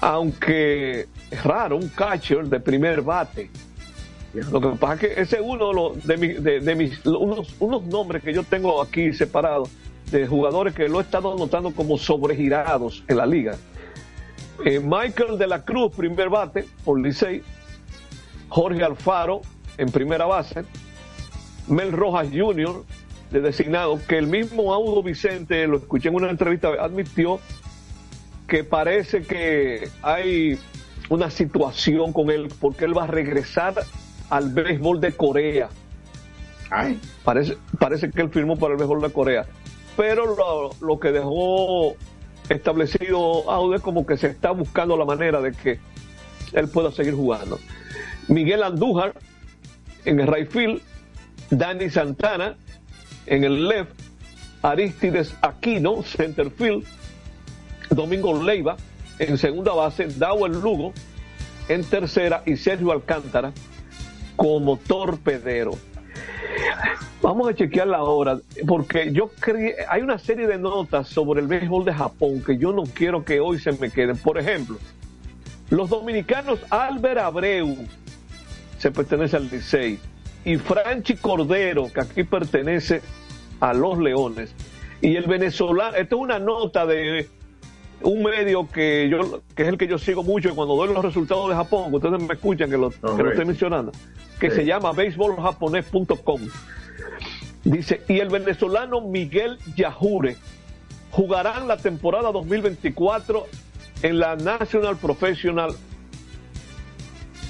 aunque es raro, un catcher de primer bate. Lo que pasa es que ese es uno de, los, de, mi, de, de mis, unos, unos nombres que yo tengo aquí separados de jugadores que lo he estado notando como sobregirados en la liga. Eh, Michael de la Cruz, primer bate, por Licey. Jorge Alfaro en primera base, Mel Rojas junior de designado, que el mismo Audo Vicente, lo escuché en una entrevista, admitió que parece que hay una situación con él porque él va a regresar al béisbol de Corea. Ay. Parece, parece que él firmó para el béisbol de Corea, pero lo, lo que dejó establecido Audo es como que se está buscando la manera de que él pueda seguir jugando. Miguel Andújar en el right field, Dani Santana en el left, Aristides Aquino, center field, Domingo Leiva en segunda base, Dauer Lugo en tercera y Sergio Alcántara como torpedero. Vamos a chequearla ahora, porque yo creí, hay una serie de notas sobre el béisbol de Japón que yo no quiero que hoy se me queden. Por ejemplo, los dominicanos Albert Abreu, se pertenece al Licey, y Franchi Cordero, que aquí pertenece a los Leones, y el venezolano, esto es una nota de un medio que yo que es el que yo sigo mucho, y cuando doy los resultados de Japón, que ustedes me escuchan, que lo, okay. que lo estoy mencionando, que sí. se llama béisbol japonés punto com, dice, y el venezolano Miguel Yajure jugarán la temporada dos mil veinticuatro en la National Professional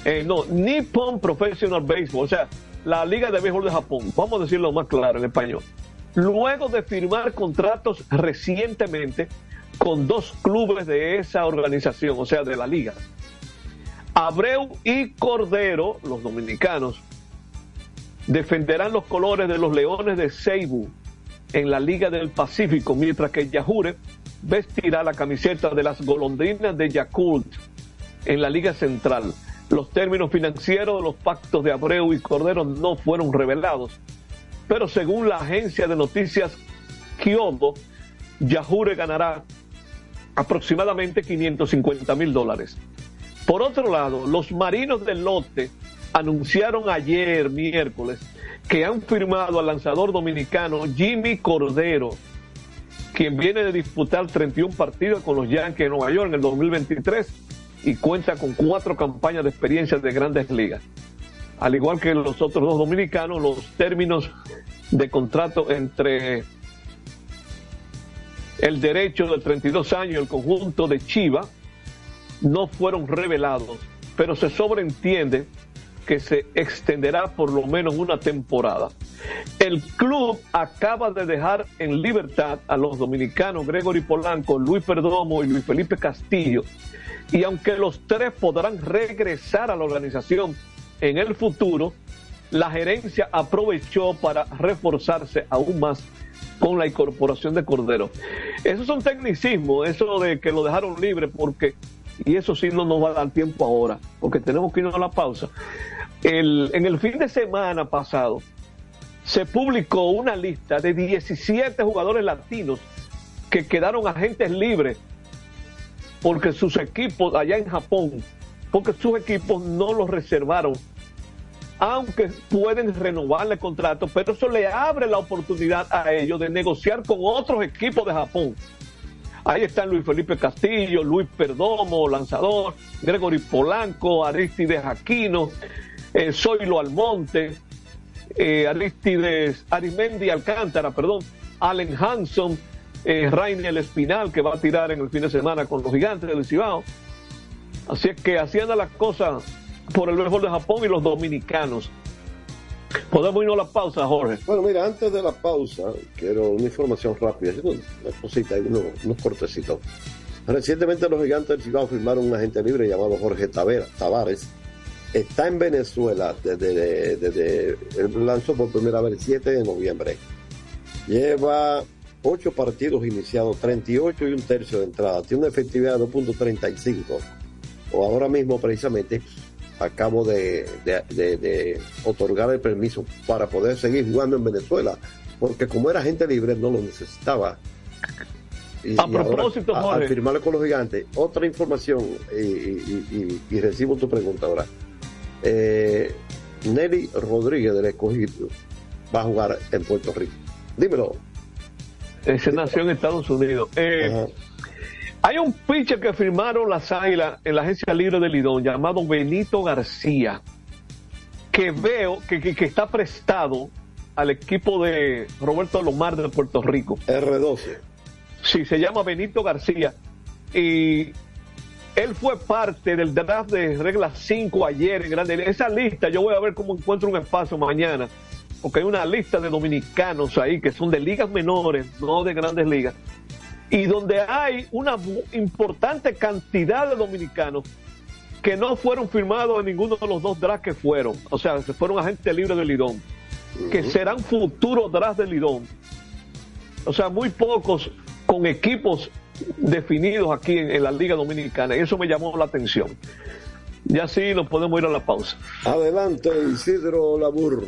Eh, no, Nippon Professional Baseball, o sea, la Liga de Béisbol de Japón, vamos a decirlo más claro en español, luego de firmar contratos recientemente con dos clubes de esa organización, o sea, de la Liga. Abreu y Cordero, los dominicanos, defenderán los colores de los Leones de Seibu en la Liga del Pacífico, mientras que Yajure vestirá la camiseta de las Golondrinas de Yakult en la Liga Central. Los términos financieros de los pactos de Abreu y Cordero no fueron revelados, pero según la agencia de noticias Kyodo, Yajure ganará aproximadamente quinientos cincuenta mil dólares. Por otro lado, los Marinos del Lote anunciaron ayer, miércoles, que han firmado al lanzador dominicano Jimmy Cordero, quien viene de disputar treinta y un partidos con los Yankees de Nueva York en el dos mil veintitrés, y cuenta con cuatro campañas de experiencia de grandes ligas. Al igual que los otros dos dominicanos, los términos de contrato entre el derecho de treinta y dos años y el conjunto de Chiva no fueron revelados, pero se sobreentiende que se extenderá por lo menos una temporada. El club acaba de dejar en libertad a los dominicanos Gregory Polanco, Luis Perdomo y Luis Felipe Castillo, y aunque los tres podrán regresar a la organización en el futuro, la gerencia aprovechó para reforzarse aún más con la incorporación de Cordero. Eso es un tecnicismo, eso de que lo dejaron libre, porque, y eso sí no nos va a dar tiempo ahora, porque tenemos que irnos a la pausa. El, en el fin de semana pasado se publicó una lista de diecisiete jugadores latinos que quedaron agentes libres, porque sus equipos allá en Japón, porque sus equipos no los reservaron aunque pueden renovarle el contrato, pero eso le abre la oportunidad a ellos de negociar con otros equipos de Japón. Ahí están Luis Felipe Castillo, Luis Perdomo, lanzador, Gregory Polanco, Aristides Aquino, eh, Zoilo Almonte, eh, Aristides Arismendi Alcántara, perdón, Allen Hanson, eh, Rainiel Espinal, que va a tirar en el fin de semana con los Gigantes del Cibao. Así es que hacían las cosas por el béisbol de Japón y los dominicanos. Podemos irnos a la pausa, Jorge. Bueno, mira, antes de la pausa, quiero una información rápida, una cosita, unos, unos cortecitos. Recientemente los Gigantes del Cibao firmaron un agente libre llamado Jorge Tavares. Está en Venezuela desde, desde el lanzó por primera vez el siete de noviembre. Lleva ocho partidos iniciados, treinta y ocho y un tercio de entrada. Tiene una efectividad de dos punto treinta y cinco. O ahora mismo, precisamente, acabo de, de, de, de otorgar el permiso para poder seguir jugando en Venezuela, porque como era agente libre no lo necesitaba. Y, a propósito, y ahora, Jorge, al firmarle con los Gigantes, otra información y, y, y, y recibo tu pregunta ahora. eh, Nelly Rodríguez del Escogido va a jugar en Puerto Rico. Dímelo. Ese nació en Estados Unidos. eh, Hay un pitcher que firmaron las Águilas en la agencia libre de Lidón, llamado Benito García, que veo que, que, que está prestado al equipo de Roberto Alomar de Puerto Rico. erre doce. Sí, se llama Benito García. Y él fue parte del draft de regla cinco ayer en Grande. Esa lista, yo voy a ver cómo encuentro un espacio mañana, porque hay una lista de dominicanos ahí que son de ligas menores, no de grandes ligas, y donde hay una importante cantidad de dominicanos que no fueron firmados en ninguno de los dos drafts que fueron, o sea, que fueron agentes libres de Lidón, uh-huh. que serán futuros drafts de Lidón. O sea, muy pocos con equipos definidos aquí en, en la Liga Dominicana, y eso me llamó la atención. Y así nos podemos ir a la pausa. Adelante, Isidro Labur.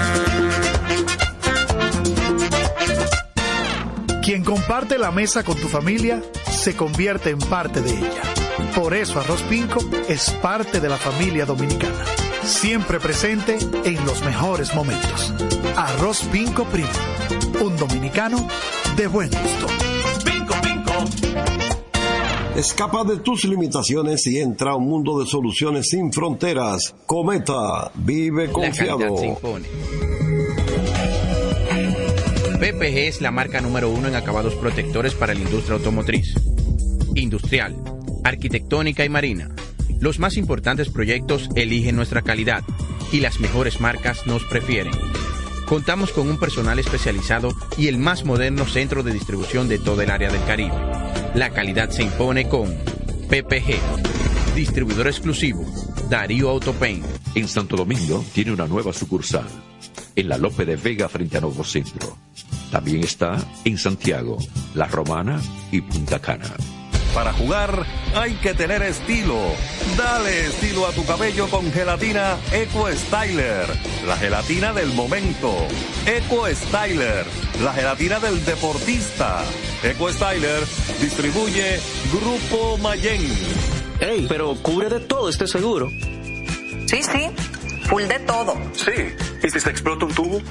Quien comparte la mesa con tu familia se convierte en parte de ella. Por eso Arroz Pinco es parte de la familia dominicana. Siempre presente en los mejores momentos. Arroz Pinco Primo. Un dominicano de buen gusto. Pinco Pinco. Escapa de tus limitaciones y entra a un mundo de soluciones sin fronteras. Cometa, vive confiado. P P G es la marca número uno en acabados protectores para la industria automotriz, industrial, arquitectónica y marina. Los más importantes proyectos eligen nuestra calidad y las mejores marcas nos prefieren. Contamos con un personal especializado y el más moderno centro de distribución de todo el área del Caribe. La calidad se impone con P P G, distribuidor exclusivo, Darío Autopaint. En Santo Domingo tiene una nueva sucursal, en la Lope de Vega frente a Nuevo Centro. También está en Santiago, La Romana y Punta Cana. Para jugar hay que tener estilo. Dale estilo a tu cabello con gelatina Eco Styler, la gelatina del momento. Eco Styler, la gelatina del deportista. Eco Styler distribuye Grupo Mayen. Ey, pero cubre de todo este seguro. Sí, sí, full de todo. Sí, ¿y si se explota un tubo?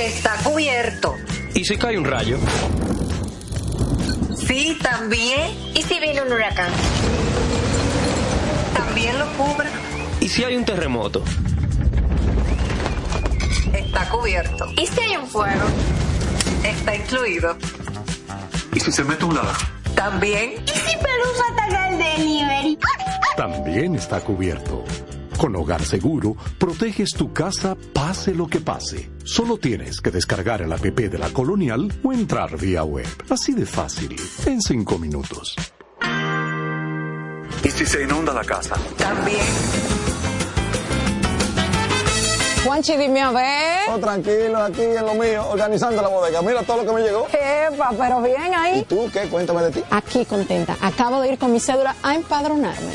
Está cubierto. ¿Y si cae un rayo? Sí, también. ¿Y si viene un huracán? También lo cubre. ¿Y si hay un terremoto? Está cubierto. ¿Y si hay un fuego? Está incluido. ¿Y si se mete un lado? También. ¿Y si Pelusa ataca el delivery? También está cubierto. Con Hogar Seguro, proteges tu casa pase lo que pase. Solo tienes que descargar el app de La Colonial o entrar vía web. Así de fácil, en cinco minutos. ¿Y si se inunda la casa? También. Juanchi, dime a ver. Oh, tranquilo, aquí en lo mío, organizando la bodega. Mira todo lo que me llegó. Epa, pero bien ahí. ¿Y tú qué? Cuéntame de ti. Aquí contenta. Acabo de ir con mi cédula a empadronarme.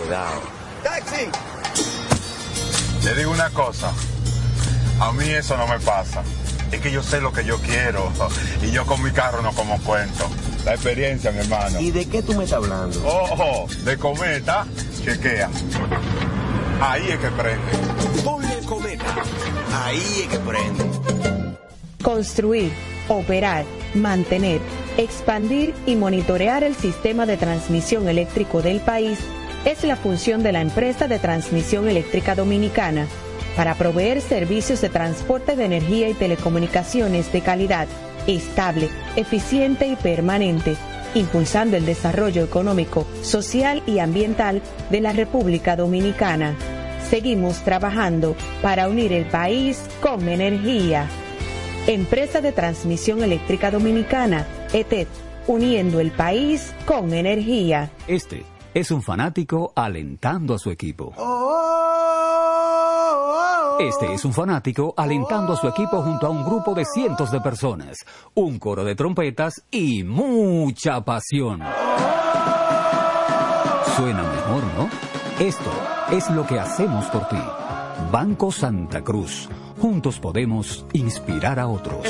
Cuidado. ¡Taxi! Le digo una cosa, a mí eso no me pasa. Es que yo sé lo que yo quiero y yo con mi carro no como cuento. La experiencia, mi hermano. ¿Y de qué tú me estás hablando? ¡Ojo! De Cometa, chequea. Ahí es que prende. Ponle Cometa. Ahí es que prende. Construir, operar, mantener, expandir y monitorear el sistema de transmisión eléctrico del país es la función de la Empresa de Transmisión Eléctrica Dominicana para proveer servicios de transporte de energía y telecomunicaciones de calidad, estable, eficiente y permanente, impulsando el desarrollo económico, social y ambiental de la República Dominicana. Seguimos trabajando para unir el país con energía. Empresa de Transmisión Eléctrica Dominicana, E T E D, uniendo el país con energía. Este es un fanático alentando a su equipo. Este es un fanático alentando a su equipo junto a un grupo de cientos de personas, un coro de trompetas y mucha pasión. Suena mejor, ¿no? Esto es lo que hacemos por ti. Banco Santa Cruz. Juntos podemos inspirar a otros.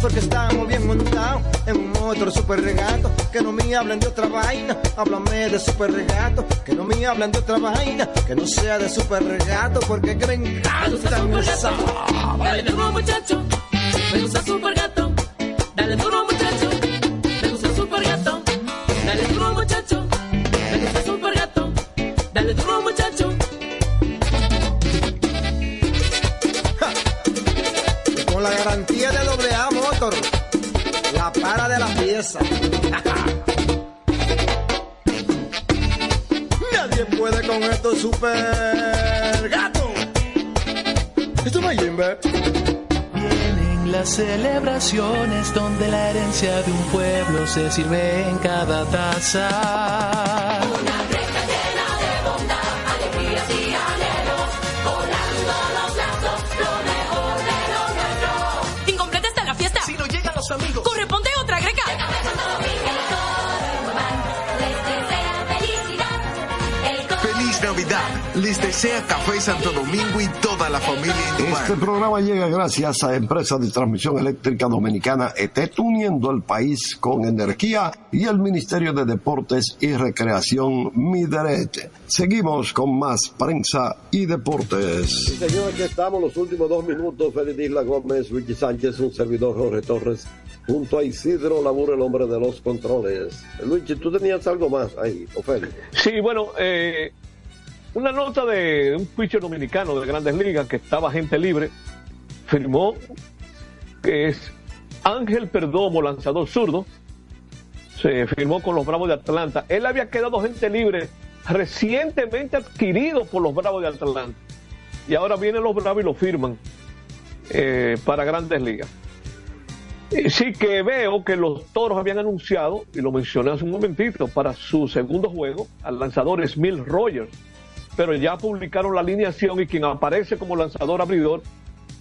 Porque estamos bien montados en un otro super regato, que no me hablen de otra vaina, háblame de super regato, que no me hablen de otra vaina, que no sea de super regato, porque creen que me gusta super gato, dale duro muchacho, me gusta super gato, dale duro muchacho, me gusta super gato, dale duro muchacho, me gusta super gato, dale duro muchacho. La garantía de A A Motor, la para de la pieza. Nadie puede con estos super gatos. Esto no es Jimbe. Vienen las celebraciones donde la herencia de un pueblo se sirve en cada taza. Amigos. Corre, ponte otra, Greca. Llegame Santo Domingo, todo les desea felicidad. El corazón. Feliz Navidad. Les desea Café Santo Domingo y toda la familia Indumán. Este programa llega gracias a Empresa de Transmisión Eléctrica Dominicana E T E D, uniendo el país con energía, y el Ministerio de Deportes y Recreación MIDERET. Seguimos con más prensa y deportes. Sí, señor, aquí estamos los últimos dos minutos. Félix La Gómez, Luichi Sánchez, un servidor, Jorge Torres, junto a Isidro Labur, el hombre de los controles. Luichi, ¿tú tenías algo más ahí, o Félix? Sí, bueno, eh, una nota de un pitcher dominicano de Grandes Ligas que estaba agente libre, firmó, que es Ángel Perdomo, lanzador zurdo, se firmó con los Bravos de Atlanta. Él había quedado agente libre recientemente, adquirido por los Bravos de Atlanta, y ahora vienen los Bravos y lo firman eh, para Grandes Ligas. Sí que veo que los Toros habían anunciado, y lo mencioné hace un momentito, para su segundo juego al lanzador Smil Rogers, pero ya publicaron la alineación y quien aparece como lanzador abridor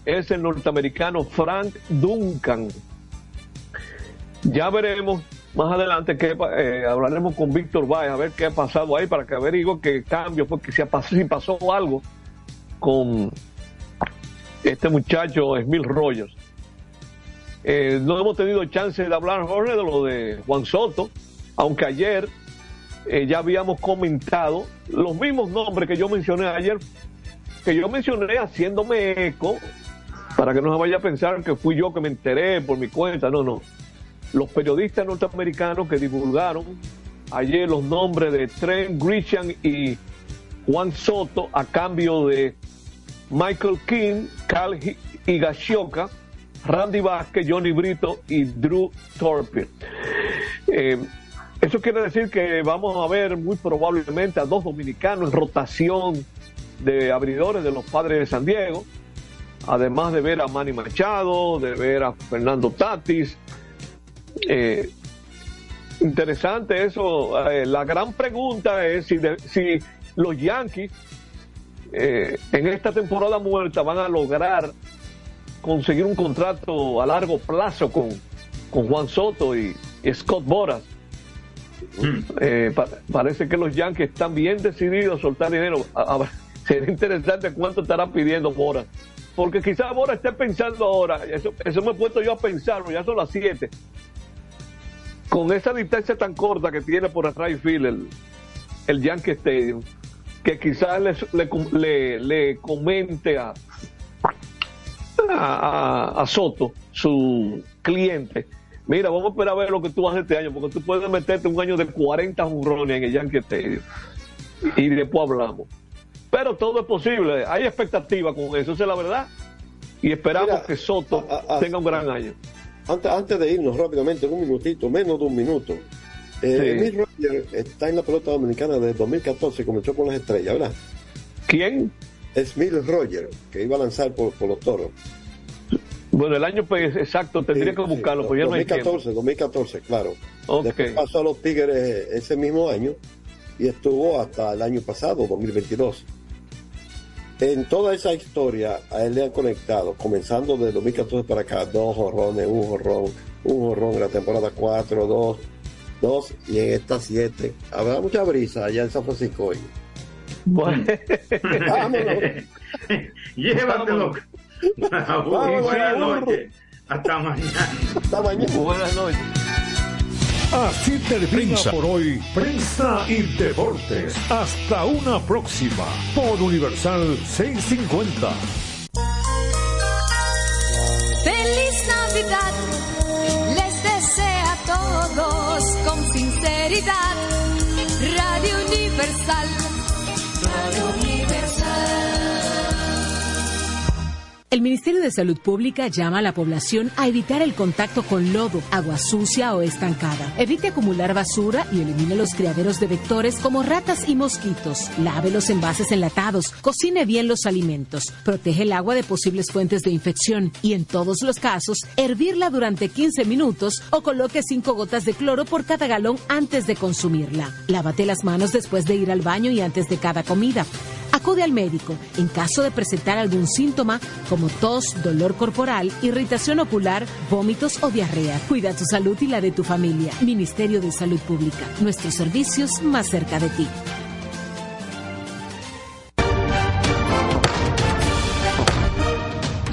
es el norteamericano Frank Duncan. Ya veremos más adelante que eh, hablaremos con Víctor Báez a ver qué ha pasado ahí, para que averigüe qué cambio, porque si, pasó, si pasó algo con este muchacho Smil Rogers. Eh, no hemos tenido chance de hablar, Jorge, de lo de Juan Soto, aunque ayer eh, ya habíamos comentado los mismos nombres que yo mencioné ayer que yo mencioné haciéndome eco, para que no se vaya a pensar que fui yo que me enteré por mi cuenta, no, no. Los periodistas norteamericanos que divulgaron ayer los nombres de Trent Grisham y Juan Soto a cambio de Michael King, Cal Higashioka, Randy Vázquez, Johnny Brito y Drew Thorpe. Eh, eso quiere decir que vamos a ver muy probablemente a dos dominicanos en rotación de abridores de los Padres de San Diego, además de ver a Manny Machado, de ver a Fernando Tatis. Eh, interesante eso. Eh, la gran pregunta es si, de, si los Yankees eh, en esta temporada muerta van a lograr conseguir un contrato a largo plazo con, con Juan Soto y, y Scott Boras. Eh, pa- parece que los Yankees están bien decididos a soltar dinero. A- a- será interesante cuánto estarán pidiendo Boras, porque quizás Boras esté pensando ahora, eso, eso me he puesto yo a pensarlo, ya son las siete, con esa distancia tan corta que tiene por atrás Field, el, el Yankee Stadium, que quizás le, le, le, le comente a A, a Soto, su cliente, mira, vamos a esperar a ver lo que tú haces este año, porque tú puedes meterte un año de cuarenta jonrones en el Yankee Stadium y después hablamos, pero todo es posible, hay expectativa con eso, esa es la verdad, y esperamos mira, que Soto a, a, tenga un gran a, año. Antes, antes de irnos rápidamente, un minutito, menos de un minuto, eh, sí. Emil Rogers está en la pelota dominicana desde dos mil catorce, comenzó con las Estrellas, ¿verdad? ¿Quién? Smith Roger, que iba a lanzar por, por los Toros. Bueno, el año pues, exacto, tendría sí, que buscarlo, sí, pues ya dos mil catorce, no hay dos mil catorce, claro. Okay. Después pasó a los Tigres ese mismo año y estuvo hasta el año pasado, dos mil veintidós. En toda esa historia a él le han conectado, comenzando de dos mil catorce para acá, dos jorrones, un jorrón, un jorrón en la temporada cuatro, dos, dos y en esta siete. Habrá mucha brisa allá en San Francisco hoy. Bueno. Vámonos. Llévatelo. Vámonos. Buenas noches. Hasta mañana. Hasta mañana. Buenas noches. Así termina por hoy Prensa y Deportes. Hasta una próxima por Universal seiscientos cincuenta. Feliz Navidad. Les desea a todos con sinceridad. Radio Universal. El Ministerio de Salud Pública llama a la población a evitar el contacto con lodo, agua sucia o estancada. Evite acumular basura y elimine los criaderos de vectores como ratas y mosquitos. Lave los envases enlatados, cocine bien los alimentos, protege el agua de posibles fuentes de infección y en todos los casos, hervirla durante quince minutos o coloque cinco gotas de cloro por cada galón antes de consumirla. Lávate las manos después de ir al baño y antes de cada comida. Acude al médico en caso de presentar algún síntoma como tos, dolor corporal, irritación ocular, vómitos o diarrea. Cuida tu salud y la de tu familia. Ministerio de Salud Pública. Nuestros servicios más cerca de ti.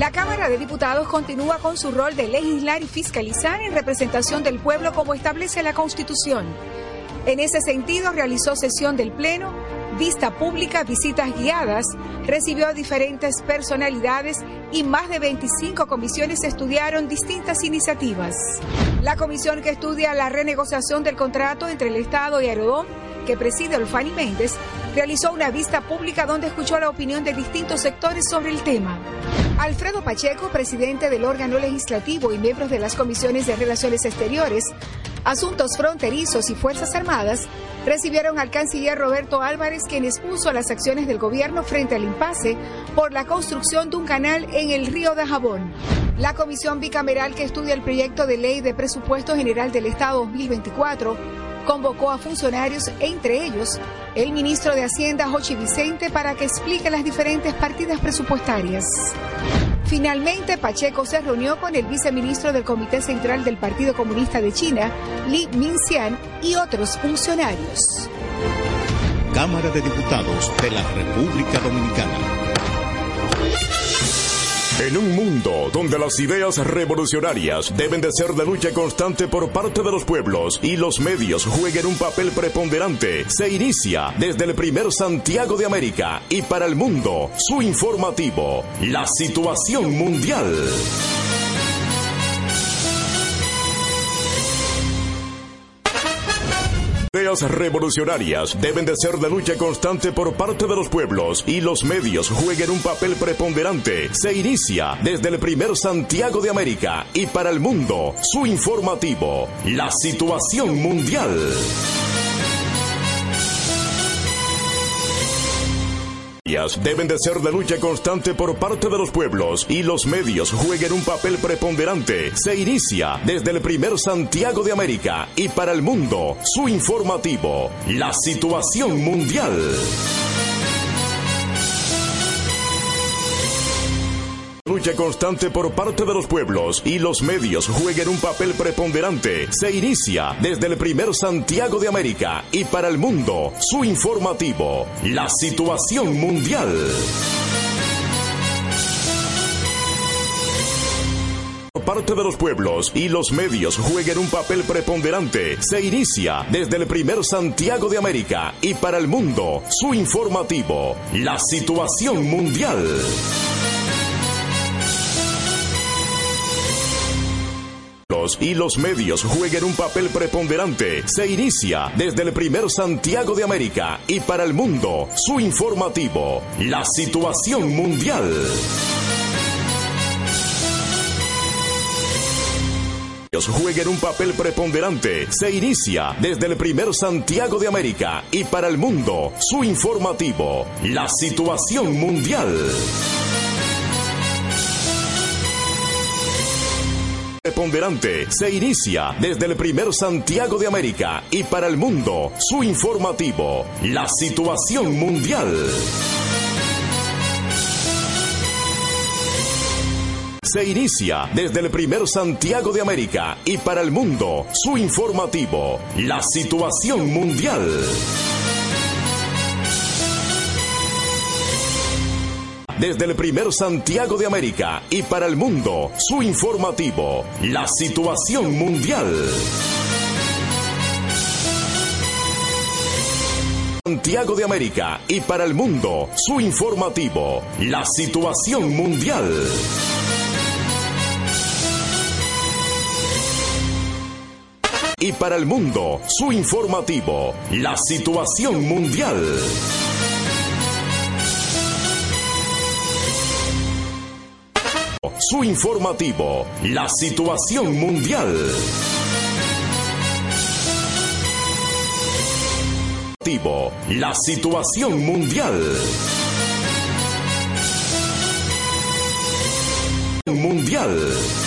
La Cámara de Diputados continúa con su rol de legislar y fiscalizar en representación del pueblo como establece la Constitución. En ese sentido, realizó sesión del Pleno, vista pública, visitas guiadas, recibió diferentes personalidades y más de veinticinco comisiones estudiaron distintas iniciativas. La comisión que estudia la renegociación del contrato entre el Estado y Aerodón, que preside Olfani Méndez, realizó una vista pública donde escuchó la opinión de distintos sectores sobre el tema. Alfredo Pacheco, presidente del órgano legislativo y miembros de las comisiones de Relaciones Exteriores, Asuntos Fronterizos y Fuerzas Armadas, recibieron al canciller Roberto Álvarez, quien expuso las acciones del gobierno frente al impasse por la construcción de un canal en el río Dajabón. La comisión bicameral que estudia el proyecto de ley de presupuesto general del Estado dos mil veinticuatro convocó a funcionarios, entre ellos el ministro de Hacienda, Jochi Vicente, para que explique las diferentes partidas presupuestarias. Finalmente, Pacheco se reunió con el viceministro del Comité Central del Partido Comunista de China, Li Minxian, y otros funcionarios. Cámara de Diputados de la República Dominicana. En un mundo donde las ideas revolucionarias deben de ser de lucha constante por parte de los pueblos y los medios jueguen un papel preponderante, se inicia desde el primer Santiago de América y para el mundo su informativo, La Situación Mundial. Ideas revolucionarias deben de ser de lucha constante por parte de los pueblos y los medios jueguen un papel preponderante. Se inicia desde el primer Santiago de América y para el mundo su informativo, La Situación Mundial. Deben de ser de lucha constante por parte de los pueblos y los medios jueguen un papel preponderante. Se inicia desde el primer Santiago de América y para el mundo su informativo, La Situación Mundial. Lucha constante por parte de los pueblos y los medios jueguen un papel preponderante. Se inicia desde el primer Santiago de América y para el mundo su informativo, La Situación Mundial. Parte de los pueblos y los medios jueguen un papel preponderante. Se inicia desde el primer Santiago de América y para el mundo su informativo, La Situación Mundial. Y los medios jueguen un papel preponderante. Se inicia desde el primer Santiago de América y para el mundo su informativo, La Situación Mundial. Jueguen un papel preponderante. Se inicia desde el primer Santiago de América y para el mundo su informativo, La Situación Mundial. Preponderante. Se inicia desde el primer Santiago de América y para el mundo su informativo, La Situación Mundial. Se inicia desde el primer Santiago de América y para el mundo su informativo, La Situación Mundial. Desde el primer Santiago de América y para el mundo, su informativo, La Situación Mundial. Santiago de América y para el mundo, su informativo, La Situación Mundial. Y para el mundo, su informativo, La Situación Mundial. Su informativo, La Situación Mundial. La Situación Mundial. Mundial.